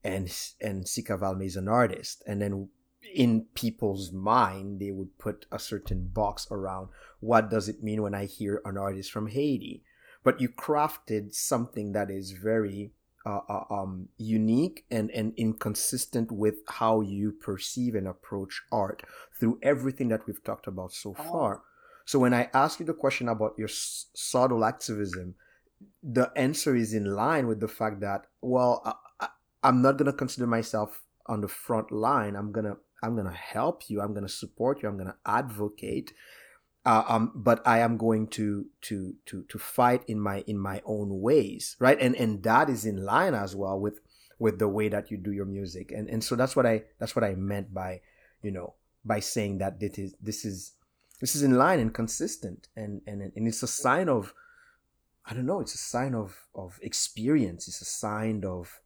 and Sika Valme is an artist. And then in people's mind, they would put a certain box around what does it mean when I hear an artist from Haiti. But you crafted something that is very unique and inconsistent with how you perceive and approach art through everything that we've talked about so far. So when I ask you the question about your subtle activism, the answer is in line with the fact that, well, I'm not going to consider myself on the front line. I'm going to help you. I'm going to support you. I'm going to advocate. But I am going to fight in my own ways, right? And that is in line as well with the way that you do your music. And so that's what I meant by, you know, by saying that this is in line and consistent, and it's a sign of, I don't know, it's a sign of experience. It's a sign of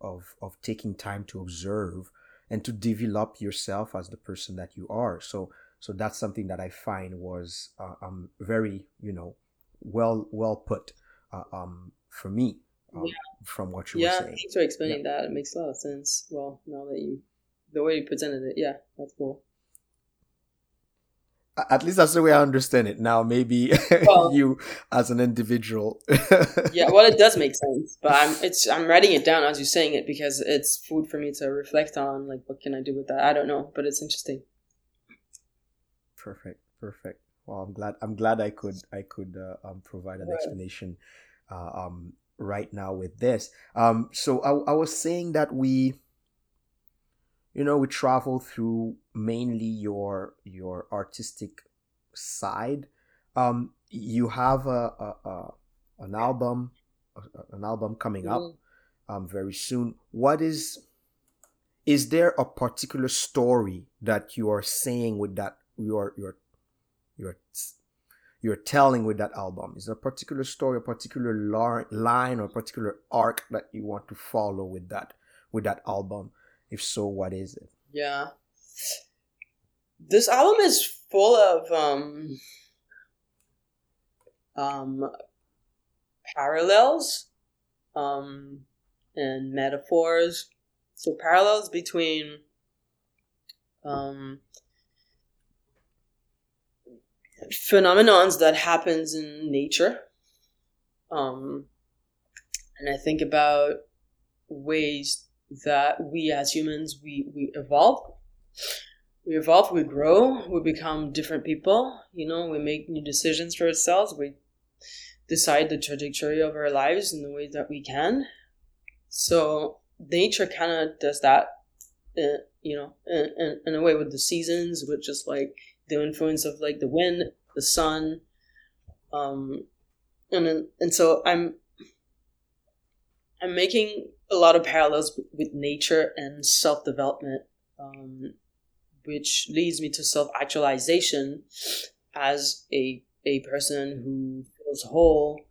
taking time to observe and to develop yourself as the person that you are. So that's something that I find was very, you know, well put for me from what you were saying. Yeah, thanks for explaining that. It makes a lot of sense. Well, now that the way you presented it, yeah, that's cool. At least that's the way I understand it. Now, maybe you as an individual. Yeah, well, it does make sense, but I'm writing it down as you're saying it because it's food for me to reflect on. Like, what can I do with that? I don't know, but it's interesting. Perfect. Well, I'm glad I could provide an explanation right now with this. So I was saying that we, you know, we travel through mainly your artistic side. You have an album coming up very soon. What is there a particular story that you are saying with that? you're telling with that album. Is there a particular story, a particular line, or a particular arc that you want to follow with that album? If so, what is it? Yeah, this album is full of parallels and metaphors. So parallels between phenomenons that happens in nature, and I think about ways that we as humans we evolve, we grow, we become different people. You know, we make new decisions for ourselves. We decide the trajectory of our lives in the way that we can. So nature kind of does that, you know, in a way with the seasons, with just like the influence of like the wind, the sun, and so I'm making a lot of parallels with nature and self-development, which leads me to self-actualization as a person who feels whole,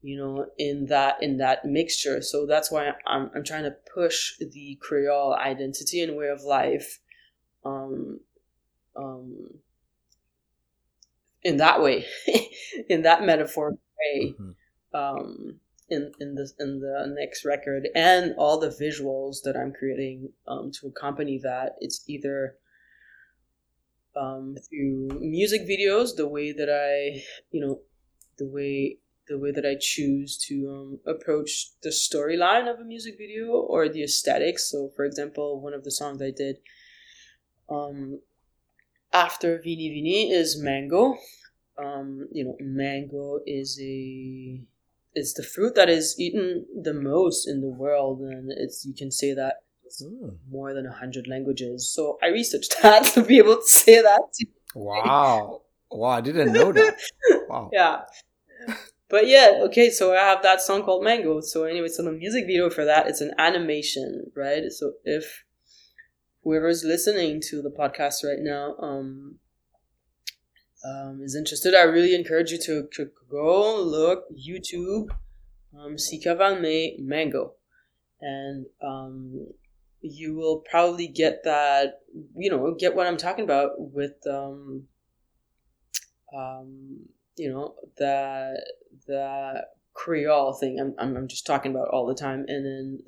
you know, in that mixture. So that's why I'm trying to push the Creole identity and way of life, in that way, in that metaphorical way, mm-hmm. In the next record and all the visuals that I'm creating to accompany that. It's either through music videos, the way that I choose to approach the storyline of a music video, or the aesthetics. So, for example, one of the songs I did after Vini Vini is Mango. You know, mango is the fruit that is eaten the most in the world, and you can say that it's more than 100 languages. So I researched that to be able to say that. Wow, I didn't know that. Wow. Yeah. But yeah, okay, so I have that song called Mango. So anyway, so the music video for that, it's an animation, right? So if whoever's listening to the podcast right now is interested, I really encourage you to go look YouTube, Sika Valme Mango, and you will probably get that, you know, get what I'm talking about with you know, the Creole thing I'm just talking about all the time, and then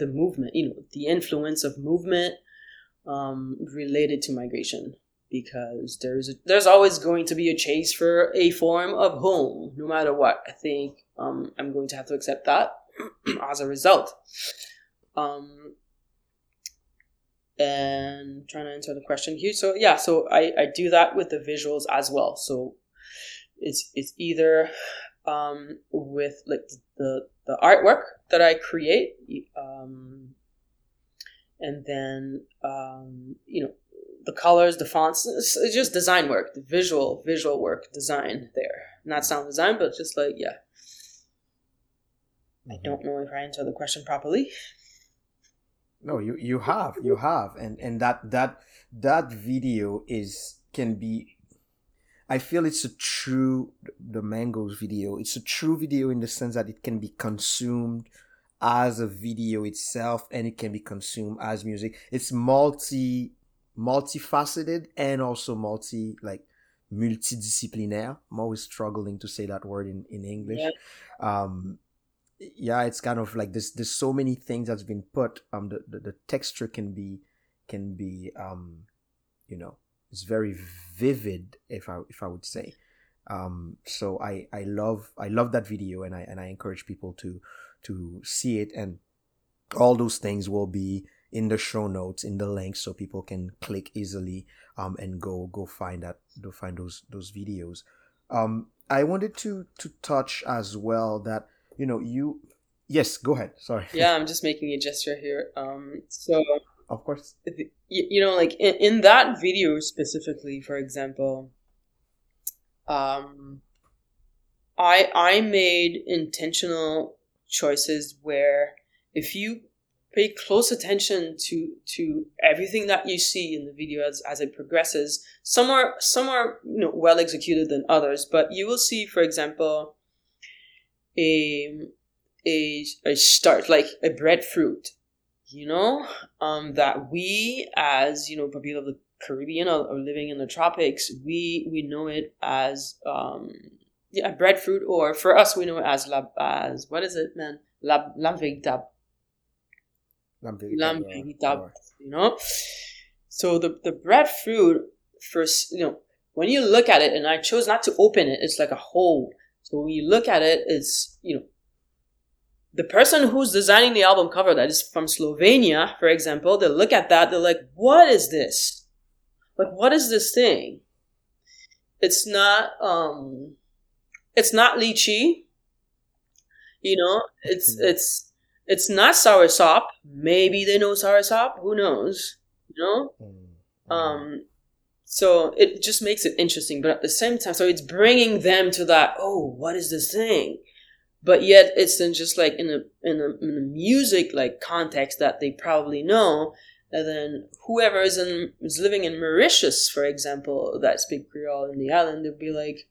the movement, you know, the influence of movement related to migration. Because there's always going to be a chase for a form of home, no matter what. I think I'm going to have to accept that as a result. And trying to answer the question here. So yeah, so I do that with the visuals as well. So it's either with like the artwork that I create, and then you know, the colors, the fonts, it's just design work, the visual work, design there. Not sound design, but just like, yeah. Mm-hmm. I don't know if I answered the question properly. No, you have. And that video can be, I feel it's the Mangoes video, it's a true video in the sense that it can be consumed as a video itself, and it can be consumed as music. It's multifaceted and also multidisciplinaire. I'm always struggling to say that word in English. Yeah. It's kind of like this, there's so many things that's been put. The texture can be you know, it's very vivid, if I would say. So I love that video, and I encourage people to see it, and all those things will be in the show notes, in the links, so people can click easily and go find that, go find those videos. I wanted to touch as well that, you know, yes, go ahead. Sorry. Yeah, I'm just making a gesture here. So of course, you know, like in that video specifically, for example, I made intentional choices where if you pay close attention to everything that you see in the video as it progresses. Some are well executed than others, but you will see, for example, a start like a breadfruit, that we as people of the Caribbean are living in the tropics, we know it as breadfruit, or for us we know it as lamb vegetable. So the breadfruit, first, when you look at it, and I chose not to open it, it's like a hole. So when you look at it, it's, the person who's designing the album cover that is from Slovenia, for example, they look at that, they're like, what is this? Like, what is this thing? It's not lychee. It's not soursop. Maybe they know soursop. Who knows? So it just makes it interesting. But at the same time, so it's bringing them to that, oh, what is this thing? But yet it's in just like in a music like context that they probably know. And then whoever is living in Mauritius, for example, that speak Creole in the island, they'll be like,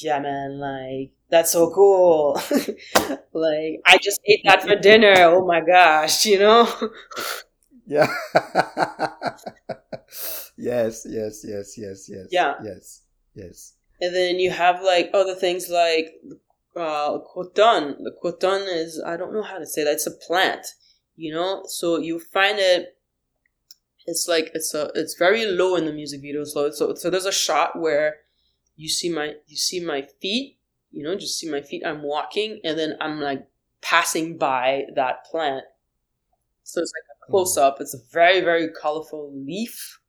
yeah, man, like, that's so cool. Like, I just ate that for dinner. Oh, my gosh, Yeah. Yes. Yeah. Yes. And then you have, like, other things like coton. The coton is, I don't know how to say that. It's a plant, So you find it, it's like, it's very low in the music video. So there's a shot where you see my feet, just see my feet. I'm walking, and then I'm like passing by that plant. So it's like a close up. It's a very, very colorful leaf.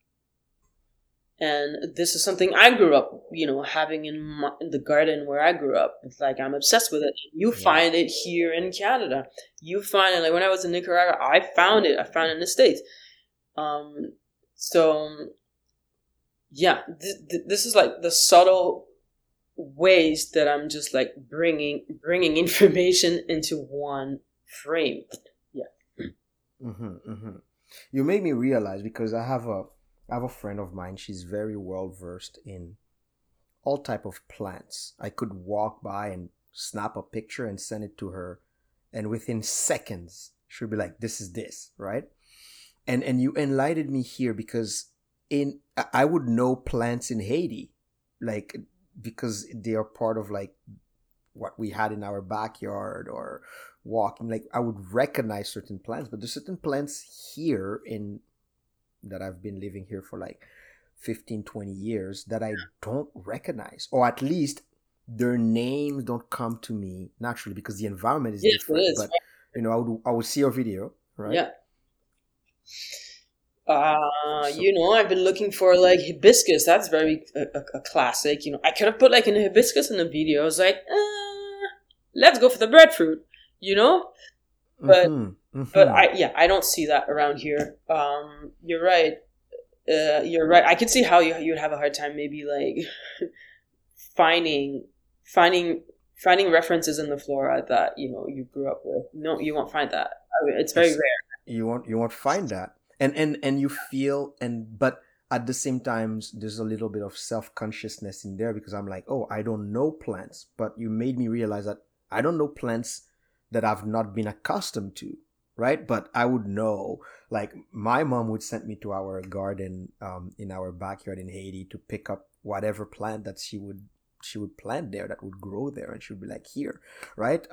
And this is something I grew up, having in the garden where I grew up. It's like, I'm obsessed with it. You find it here in Canada. You find it, like, when I was in Nicaragua, I found it in the States. Yeah, this is like the subtle ways that I'm just like bringing information into one frame. Yeah. You made me realize, because I have a friend of mine. She's very well versed in all type of plants. I could walk by and snap a picture and send it to her, and within seconds she'll be like, "This is this, right?" And you enlightened me here, because I would know plants in Haiti, like, because they are part of like what we had in our backyard or walking. Like, I would recognize certain plants, but there's certain plants here in that I've been living here for like 15, 20 years that I don't recognize, or at least their names don't come to me naturally, because the environment is different. But I would see your video, right? Yeah. I've been looking for like hibiscus. That's very a classic. I could have put like an hibiscus in the video. I was like, let's go for the breadfruit, But I don't see that around here. You're right. I could see how you'd have a hard time maybe like finding references in the flora that you grew up with. No, you won't find that. I mean, it's very rare. You won't find that. And you feel, but at the same time, there's a little bit of self-consciousness in there, because I'm like, oh, I don't know plants. But you made me realize that I don't know plants that I've not been accustomed to, right? But I would know, like, my mom would send me to our garden in our backyard in Haiti to pick up whatever plant that she would plant there that would grow there, and she would be like, here, right?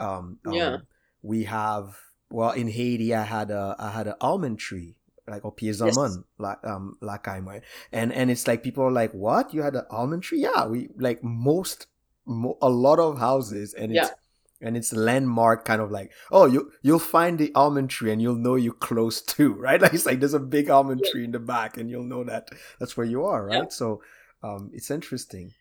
We have, in Haiti, I had an almond tree. Like, or pieds almond, like I might, and it's like people are like, what? You had an almond tree? Yeah, we like a lot of houses, and it's landmark kind of like, oh, you'll find the almond tree, and you'll know you're close to, right? Like, it's like there's a big almond tree in the back, and you'll know that that's where you are, right? Yeah. So, it's interesting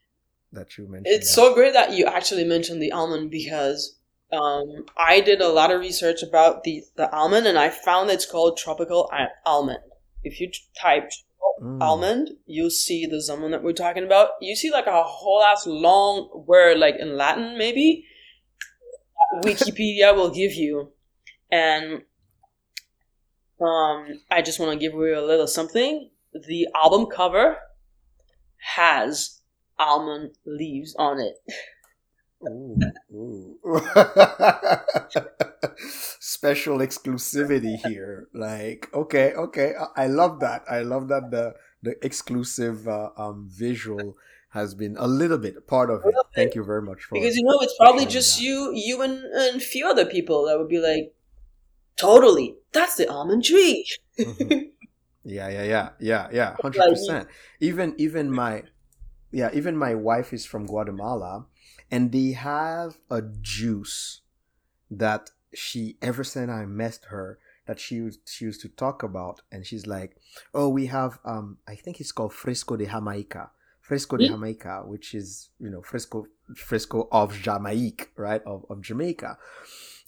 that you mentioned. It's so great that you actually mentioned the almond, because I did a lot of research about the almond, and I found it's called tropical almond. If you type almond, you'll see the almond that we're talking about. You see like a whole ass long word, like in Latin, maybe Wikipedia will give you. And I just want to give away a little something. The album cover has almond leaves on it. Ooh, ooh. Special exclusivity here. Like, okay. I love that. I love that the exclusive visual has been a little bit part of it. Thank you very much for it. Because, you know, it's probably just you and a few other people that would be like, totally, that's the almond tree. Mm-hmm. Yeah, 100%. Even my wife is from Guatemala, and they have a juice that she, ever since I met her, that she used to talk about, and she's like, oh, we have, I think it's called Fresco de Jamaica, which is, you know, Fresco of Jamaica, right, of Jamaica.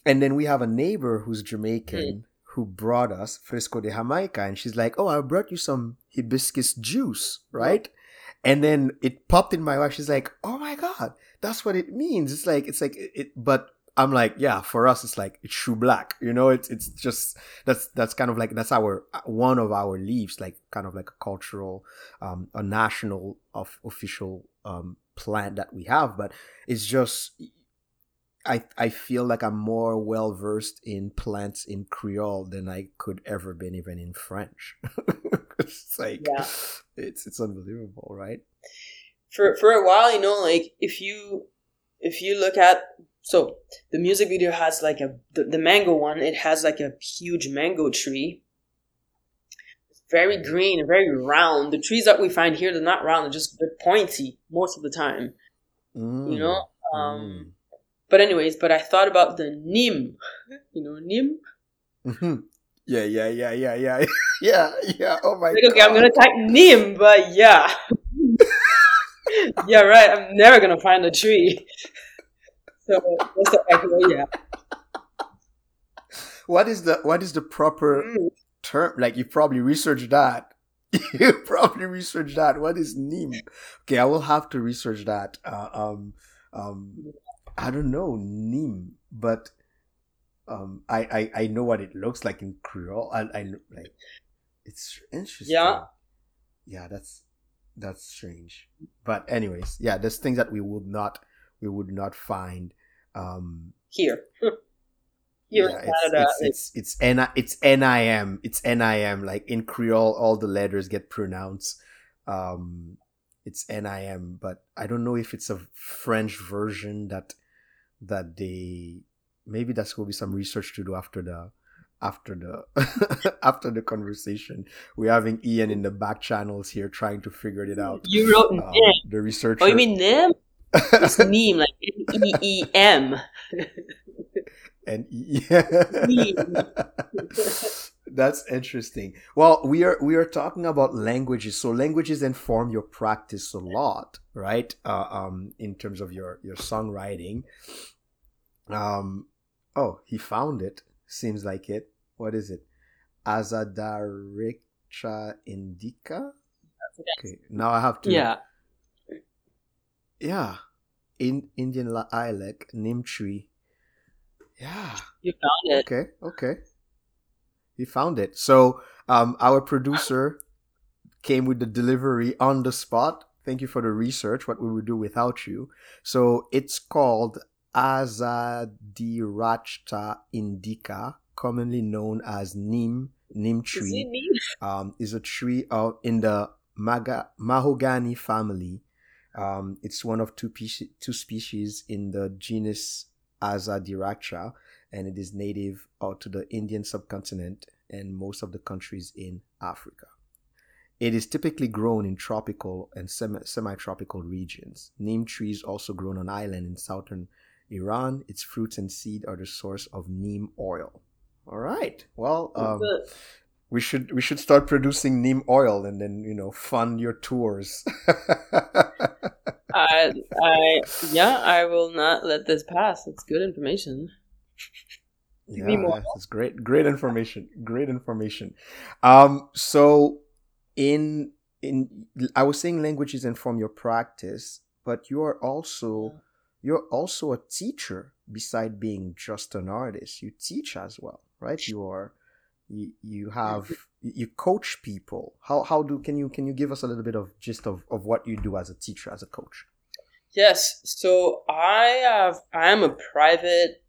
And then we have a neighbor who's Jamaican who brought us Fresco de Jamaica, and she's like, oh, I brought you some hibiscus juice, right? And then it popped in my wife. She's like, oh my God, that's what it means. It's like it, but I'm like, yeah, for us, it's like, it's shoe black, you know, it's just, that's kind of like, that's our, one of our leaves, like kind of like a cultural, a national official, plant that we have. But it's just, I feel like I'm more well versed in plants in Creole than I could ever been even in French. It's like, yeah. It's unbelievable, right? For a while, you know, like if you look at, so the music video has like the mango one. It has like a huge mango tree. It's very green, very round. The trees that we find here, they're not round; they're just pointy most of the time. You know. But anyways, but I thought about the nim. You know, nim. Mm-hmm. Yeah. Oh my God. Okay, I'm gonna type nim, but yeah. Yeah, right. I'm never gonna find a tree. So that's the idea. What is the proper term? Like, you probably researched that. What is nim? Okay, I will have to research that. I don't know nim, but I know what it looks like in Creole. I like, it's interesting. Yeah, that's strange. But anyways, yeah, there's things that we would not find here. Here in Canada, it's NIM. Like in Creole, all the letters get pronounced. It's NIM, but I don't know if it's a French version that they. Maybe that's going to be some research to do after the after the conversation. We're having Ian in the back channels here trying to figure it out. You wrote NIM. The researcher. Oh, you mean NIM? It's NIM, like NEEM. That's interesting. Well, we are talking about languages. So languages inform your practice a lot, right? In terms of your songwriting. Oh, he found it. Seems like it. What is it? Azadirachta Indica? Okay. Now I have to... Yeah. In Indian lilac, nim tree. Yeah. You found it. Okay. He found it. So, our producer came with the delivery on the spot. Thank you for the research. What we would do without you. So, it's called Azadirachta Indica, commonly known as nim tree, is a tree in the mahogany family. It's one of two species in the genus Azadirachta, and it is native to the Indian subcontinent and most of the countries in Africa. It is typically grown in tropical and semi-tropical regions. Nim trees also grown on island in southern Iran. Its fruits and seed are the source of neem oil. All right. Well, we should start producing neem oil and then, you know, fund your tours. I will not let this pass. It's good information. Yeah, it's great information. So in I was saying languages inform your practice, but you are also. You're also a teacher beside being just an artist. You teach as well, right? You are you coach people. Can you give us a little bit of gist of what you do as a teacher, as a coach? Yes. So I am a private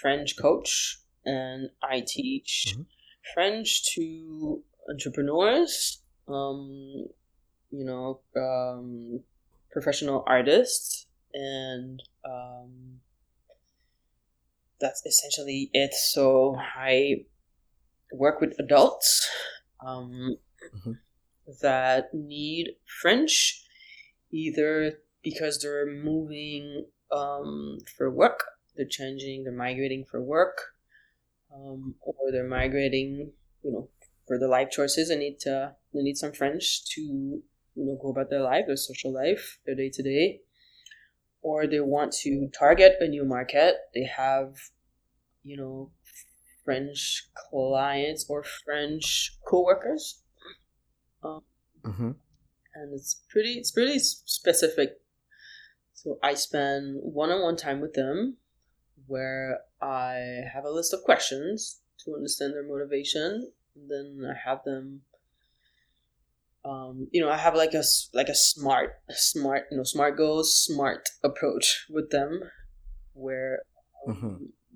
French coach, and I teach French to entrepreneurs, professional artists, and that's essentially it. So I work with adults that need French, either because they're moving for work, they're changing, they're migrating for work, or they're migrating, for their life choices. They need some French to, go about their life, their social life, their day to day, or they want to target a new market. They have, French clients or French coworkers, and it's pretty specific. So I spend one-on-one time with them, where I have a list of questions to understand their motivation. And then I have them, I have like a smart, smart goals, smart approach with them, where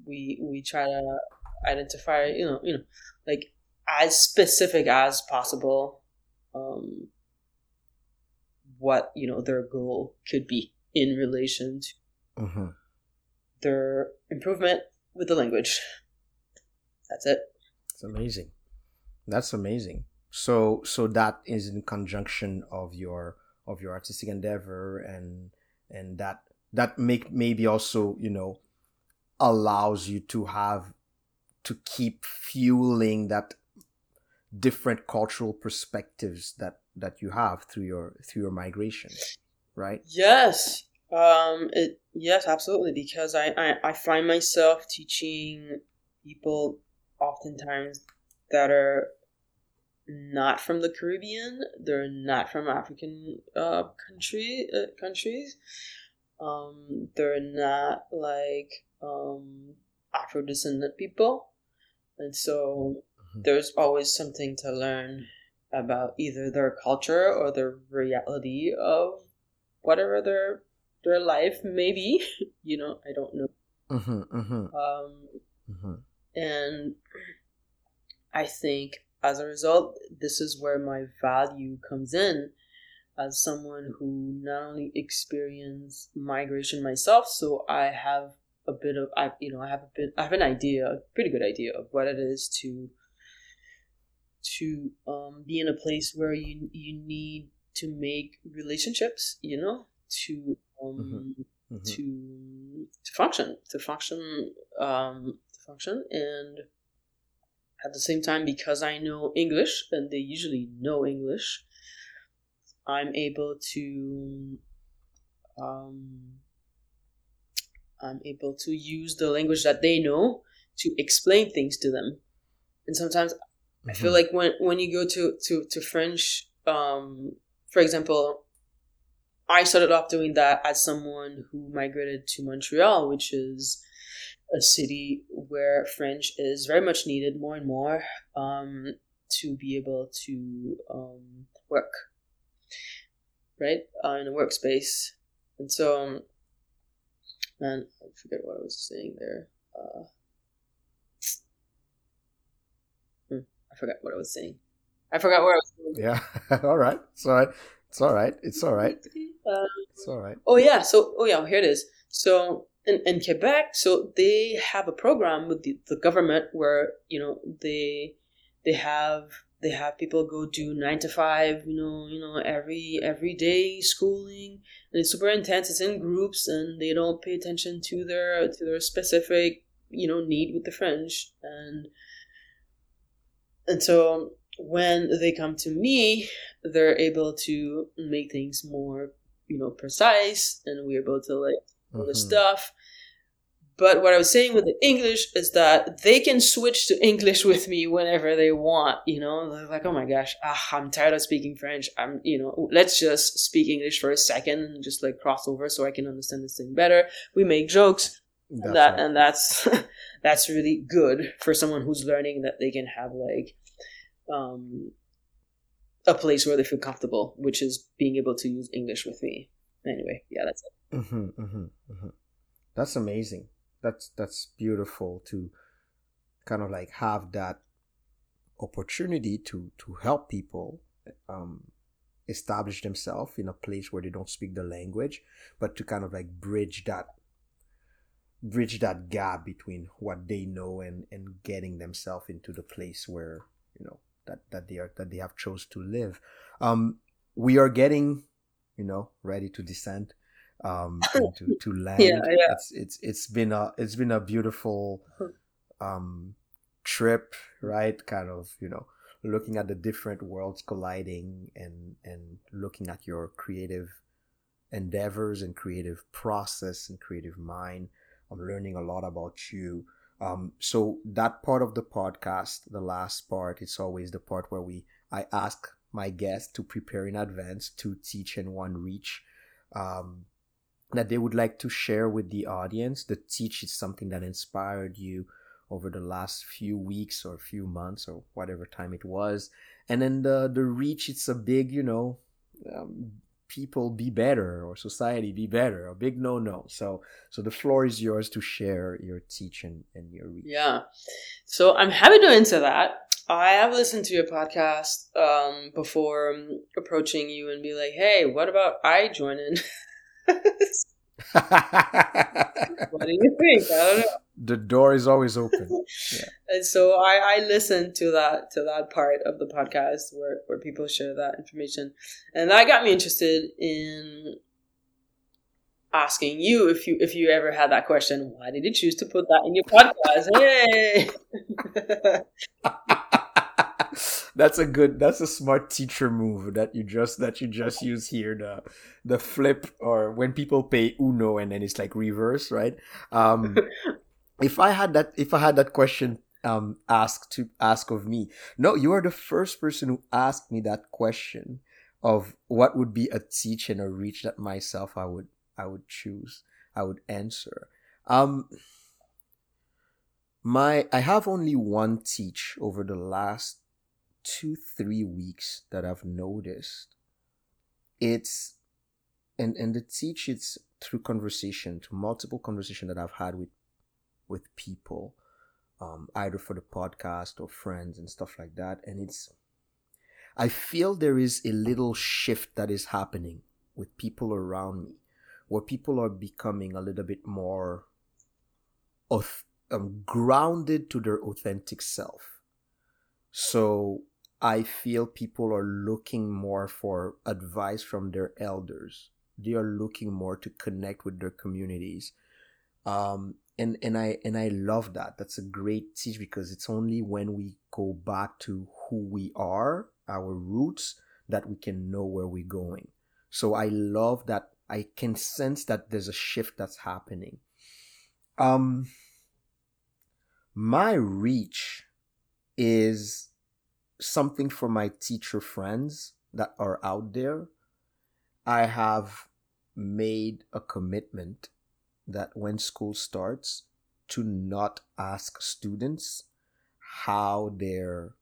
we try to identify, like as specific as possible, what, their goal could be in relation to their improvement with the language. That's it. That's amazing. So that is in conjunction of your artistic endeavor, and that make maybe also, allows you to have to keep fueling that different cultural perspectives that you have through your migration, right? Yes. Yes, absolutely. Because I find myself teaching people oftentimes that are not from the Caribbean, they're not from African countries. They're not like Afro-descendant people, and so there's always something to learn about either their culture or the reality of whatever their life may be. I don't know. And I think as a result, this is where my value comes in as someone who not only experienced migration myself, so I have a bit of, I have an idea, a pretty good idea of what it is to be in a place where you need to make relationships, to function, and at the same time, because I know English and they usually know English, I'm able to use the language that they know to explain things to them. And sometimes I feel like when you go to French, for example, I started off doing that as someone who migrated to Montreal, which is a city where French is very much needed more and more, to be able to work, right, in a workspace. And so, man, I forget what I was saying there. I forgot what I was saying. Yeah. All right. It's all right. It's all right. So here it is. So in Quebec, so they have a program with the government where, they have people go do 9 to 5, every day schooling, and it's super intense. It's in groups, and they don't pay attention to their specific, need with the French. And so when they come to me, they're able to make things more, precise, and we're able to like all this stuff. But what I was saying with the English is that they can switch to English with me whenever they want, They're like, oh my gosh, I'm tired of speaking French. I'm, let's just speak English for a second and just like cross over so I can understand this thing better. We make jokes. That's that's really good for someone who's learning, that they can have like a place where they feel comfortable, which is being able to use English with me. Anyway, yeah, that's it. Mm-hmm, mm-hmm, mm-hmm. That's amazing. That's beautiful to kind of like have that opportunity to help people establish themselves in a place where they don't speak the language, but to kind of like bridge that gap between what they know and getting themselves into the place where, you know, that they have chose to live. We are getting, you know, ready to descend to land. Yeah. It's been a beautiful trip, right? Kind of, you know, looking at the different worlds colliding and looking at your creative endeavors and creative process and creative mind. I'm learning a lot about you. So that part of the podcast, the last part, it's always the part where I ask my guests to prepare in advance to teach in one reach, that they would like to share with the audience. The teach is something that inspired you over the last few weeks or few months or whatever time it was. And then the reach, it's a big, you know, people be better or society be better, a big no. So the floor is yours to share your teaching and your reach. Yeah. So I'm happy to answer that. I have listened to your podcast before approaching you and be like, hey, what about I joining? What do you think? I don't know. The door is always open. Yeah. And so I listened to that part of the podcast where people share that information. And that got me interested in asking you if you ever had that question, why did you choose to put that in your podcast? Hey. That's a smart teacher move that you just use here, the flip, or when people pay uno and then it's like reverse, right? If I had that question asked of me, no, you are the first person who asked me that question of what would be a teach and a reach that myself I would choose, I would answer. I have only one teach over the last 2-3 weeks that I've noticed. It's and the teach, it's through conversation, to multiple conversation that I've had with people, either for the podcast or friends and stuff like that. And I feel there is a little shift that is happening with people around me, where people are becoming a little bit more grounded to their authentic self. So I feel people are looking more for advice from their elders. They are looking more to connect with their communities. And I love that. That's a great teach, because it's only when we go back to who we are, our roots, that we can know where we're going. So I love that. I can sense that there's a shift that's happening. My reach is something for my teacher friends that are out there. I have made a commitment that when school starts, to not ask students how their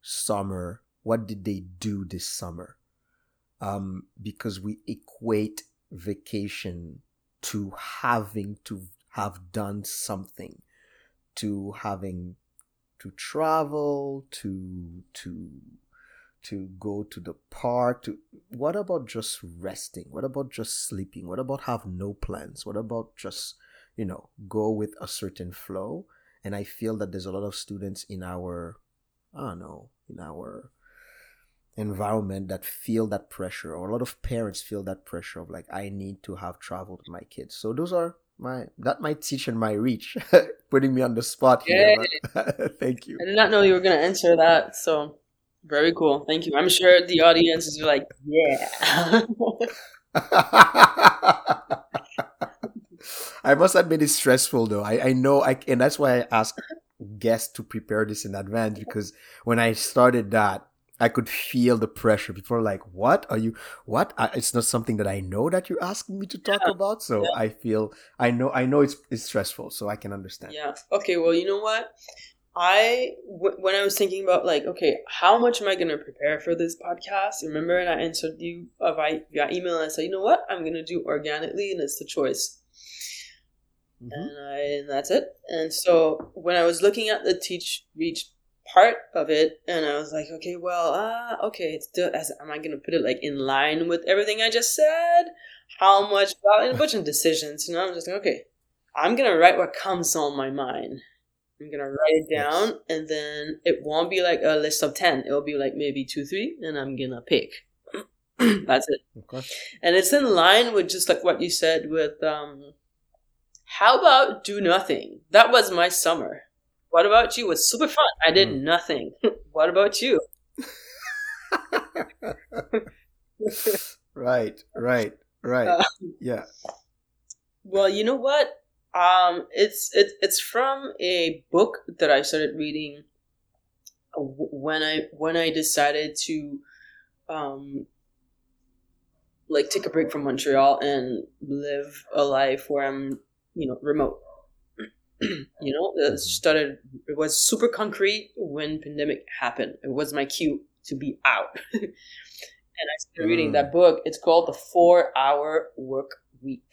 summer, what did they do this summer? Because we equate vacation to having to have done something, to having to travel, to go to the park. What about just resting? What about just sleeping? What about have no plans? What about just, you know, go with a certain flow? And I feel that there's a lot of students in our environment that feel that pressure, or a lot of parents feel that pressure of like, I need to have traveled with my kids. So those are my teach and my reach. Putting me on the spot here. But thank you. I did not know you were going to answer that, so very cool. Thank you. I'm sure the audience is like, yeah. I must admit it's stressful though. I know, and that's why I ask guests to prepare this in advance, because when I started that, I could feel the pressure. People are like, what are you, what? It's not something that I know that you're asking me to talk about. So I feel, I know it's stressful, so I can understand. Yeah. Okay. Well, you know what? When I was thinking about like, okay, how much am I going to prepare for this podcast? Remember, and I answered you via email and I said, you know what? I'm going to do organically and it's the choice. Mm-hmm. And that's it. And so when I was looking at the Teach Reach part of it, and I was like, okay, well, am I gonna put it like in line with everything I just said? How much? A bunch of decisions, you know. I'm just like, okay, I'm gonna write what comes on my mind. I'm gonna write it down, and then it won't be like a list of 10. It'll be like maybe 2, 3, and I'm gonna pick. That's it. Okay. And it's in line with just like what you said with how about do nothing? That was my summer. What about you? It was super fun. I did nothing. What about you? Right. Yeah. Well, you know what? It's from a book that I started reading when I decided to like take a break from Montreal and live a life where I'm, you know, remote. You know, it was super concrete when pandemic happened. It was my cue to be out. And I started reading that book. It's called The 4-Hour Work Week.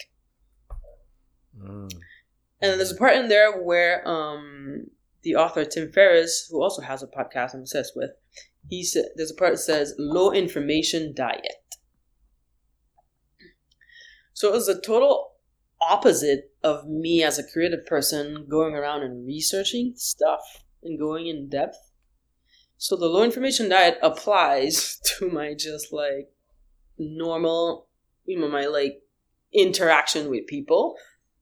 And there's a part in there where the author, Tim Ferriss, who also has a podcast I'm obsessed with, he said, there's a part that says, low information diet. So it was a total opposite of me as a creative person going around and researching stuff and going in depth. So the low information diet applies to my just like normal, you know, my like interaction with people.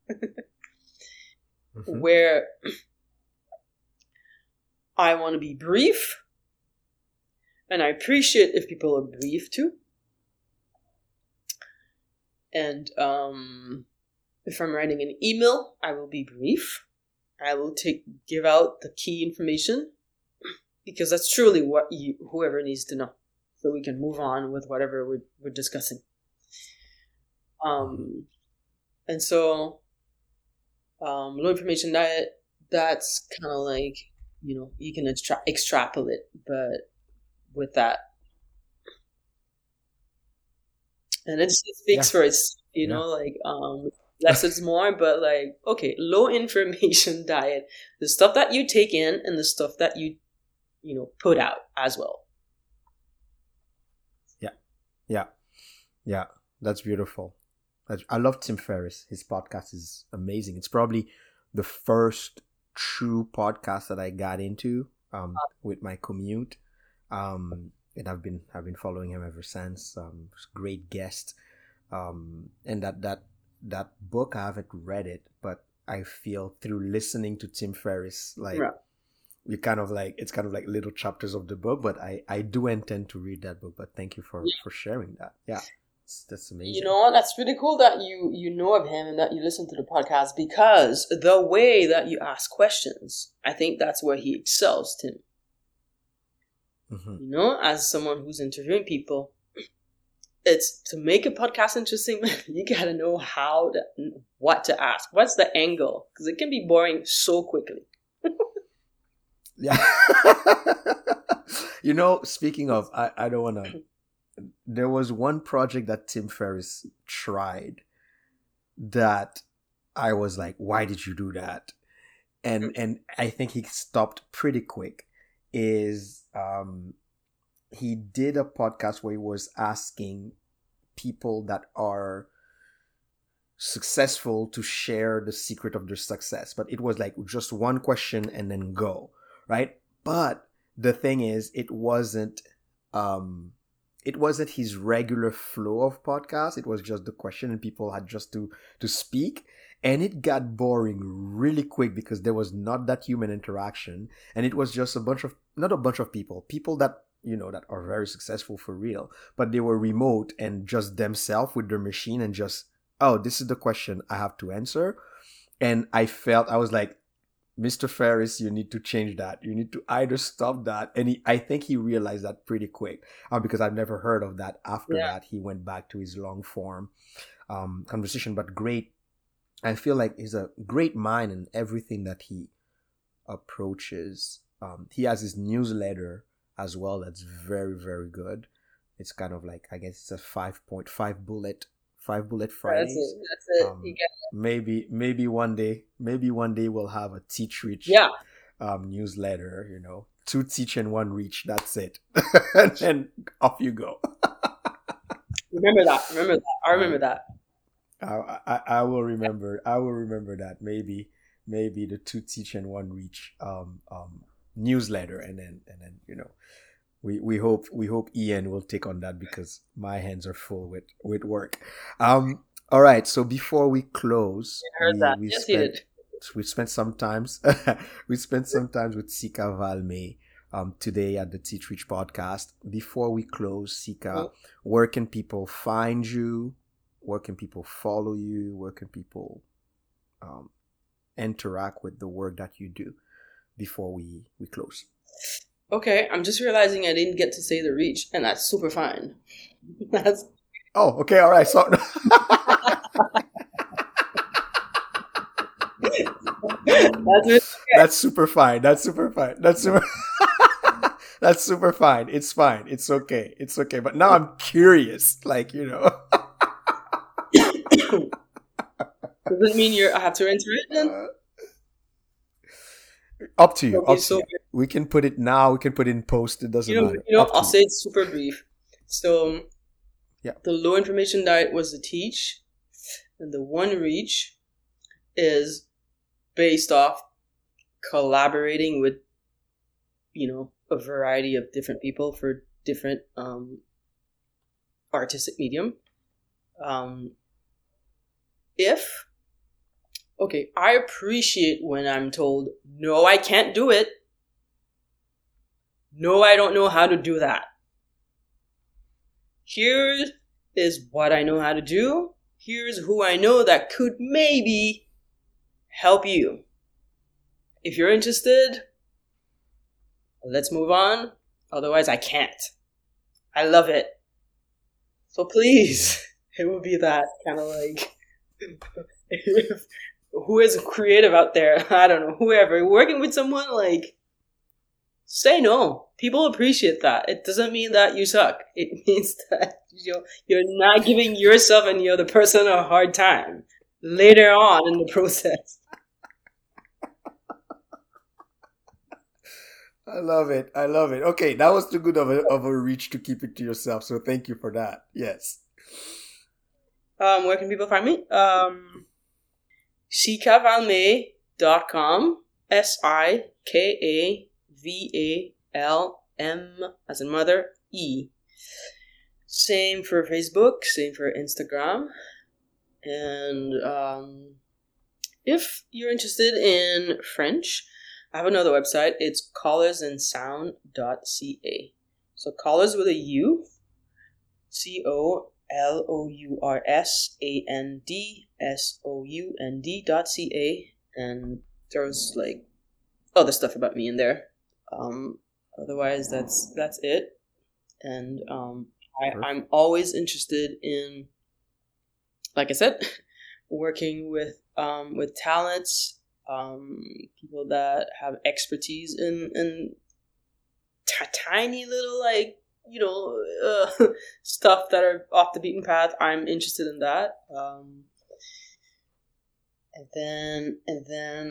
Mm-hmm. Where I want to be brief, and I appreciate if people are brief too. And if I'm writing an email, I will be brief. I will give out the key information, because that's truly what whoever needs to know, so we can move on with whatever we're discussing. And so, low information diet. That's kind of like, you know, you can extrapolate, but with that, and it just speaks for itself. You know, like less is more, but like, okay, low information diet, the stuff that you take in and the stuff that you know, put out as well. Yeah. That's beautiful. I love Tim Ferriss. His podcast is amazing. It's probably the first true podcast that I got into with my commute. And I've been following him ever since. Great guest. And that book, I haven't read it, but I feel through listening to Tim Ferriss, like you kind of like, it's kind of like little chapters of the book, but I do intend to read that book. But thank you for sharing that. Yeah, that's amazing. You know, that's really cool that you know of him and that you listen to the podcast, because the way that you ask questions, I think that's where he excels, Tim. Mm-hmm. You know, as someone who's interviewing people, it's to make a podcast interesting, you gotta know what to ask. What's the angle? Because it can be boring so quickly. Yeah. You know, speaking of, I don't want to. There was one project that Tim Ferriss tried that I was like, "Why did you do that?" And I think he stopped pretty quick. He did a podcast where he was asking people that are successful to share the secret of their success. But it was like just one question and then go, right? But the thing is, it wasn't his regular flow of podcasts. It was just the question and people had just to speak. And it got boring really quick because there was not that human interaction. And it was just people that, you know, that are very successful for real, but they were remote and just themselves with their machine and just, oh, this is the question I have to answer. And I was like, Mr. Ferriss, you need to change that. You need to either stop that. And I think he realized that pretty quick because I've never heard of that. After that, he went back to his long form conversation. But great. I feel like he's a great mind in everything that he approaches. He has his newsletter as well. That's very, very good. It's kind of like, I guess it's a 5-bullet Fridays. That's it. You get it. Maybe one day we'll have a Teach Reach newsletter, you know, 2 teach and 1 reach. That's it. And then off you go. Remember that. I remember that. I will remember. I will remember that. Maybe the 2 teach and 1 reach newsletter, and then you know, we hope Ian will take on that because my hands are full with work. All right. So before we close, we spent some time with Sika Valme today at the Teach Reach podcast. Before we close, Sika, where can people find you? Where can people follow you? Where can people interact with the work that you do before we close? Okay, I'm just realizing I didn't get to say the reach, and that's super fine. Oh, okay, all right. So That's super fine. It's fine. It's okay. It's okay. But now I'm curious, like, you know. Does it mean I have to enter it then? Up to you. We can put it now. We can put it in post. It doesn't matter. I'll say it's super brief. So, the low information diet was the teach, and the one reach is based off collaborating with, you know, a variety of different people for different artistic medium. I appreciate when I'm told, no, I can't do it. No, I don't know how to do that. Here is what I know how to do. Here's who I know that could maybe help you. If you're interested, let's move on. Otherwise, I can't. I love it. So please, it will be that kind of like... who is creative out there, I don't know, whoever working with someone, like, say no. People appreciate that. It doesn't mean that you suck. It means that you're not giving yourself and the other person a hard time later on in the process. I love it. Okay, that was too good of a reach to keep it to yourself, so thank you for that. Yes. Where can people find me? Sikavalme.com, Sikavalm as in mother, E. Same for Facebook, same for Instagram. And if you're interested in French, I have another website. It's colorsandsound.ca. So colors with a U, colorsandsound.ca, and there's like other stuff about me in there. Otherwise, that's it. And I'm always interested in, like I said, working with talents, people that have expertise in tiny little, like, you know, stuff that are off the beaten path. I'm interested in that. And then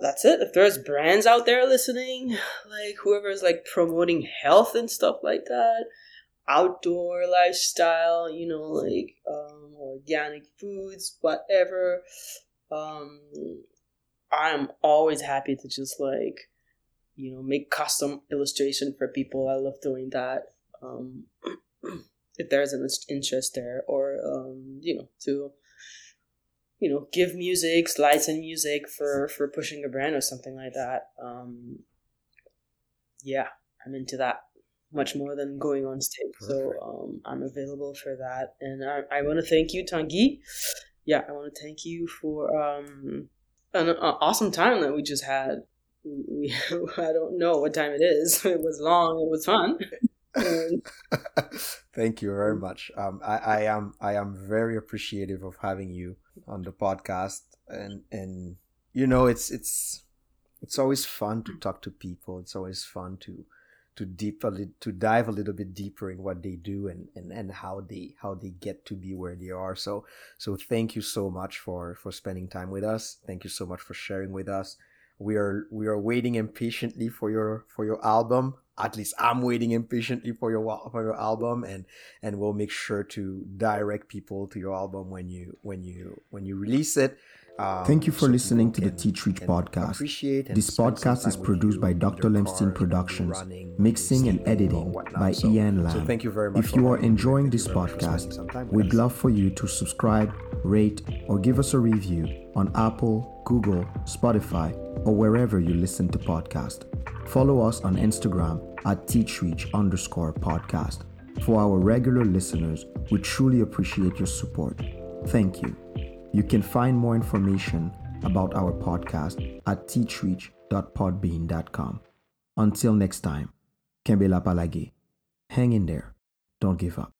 that's it. If there's brands out there listening, like whoever is like promoting health and stuff like that, outdoor lifestyle, you know, like organic foods, whatever. I'm always happy to just like, you know, make custom illustration for people. I love doing that. If there's an interest there, or, give music, slides and music for pushing a brand or something like that. I'm into that much more than going on stage. So I'm available for that. And I want to thank you, Tanguy. I want to thank you for an awesome time that we just had. I don't know what time it is. It was long. It was fun. Thank you very much. I am very appreciative of having you on the podcast, and you know, it's always fun to talk to people. It's always fun to dive a little bit deeper in what they do and how they get to be where they are. So thank you so much for spending time with us. Thank you so much for sharing with us. We are waiting impatiently for your album. At least I'm waiting impatiently for your album, and we'll make sure to direct people to your album when you release it. Thank you for listening to the Teach Reach podcast. This podcast is produced by Dr. Lemstein Productions, mixing and editing by Ian Lamb. So thank you very much. If you are enjoying this podcast, we'd love for you to subscribe, rate, or give us a review on Apple, Google, Spotify, or wherever you listen to podcasts. Follow us on Instagram at TeachReach_podcast. For our regular listeners, we truly appreciate your support. Thank you. You can find more information about our podcast at teachreach.podbean.com. Until next time, Kembe la Palage. Hang in there. Don't give up.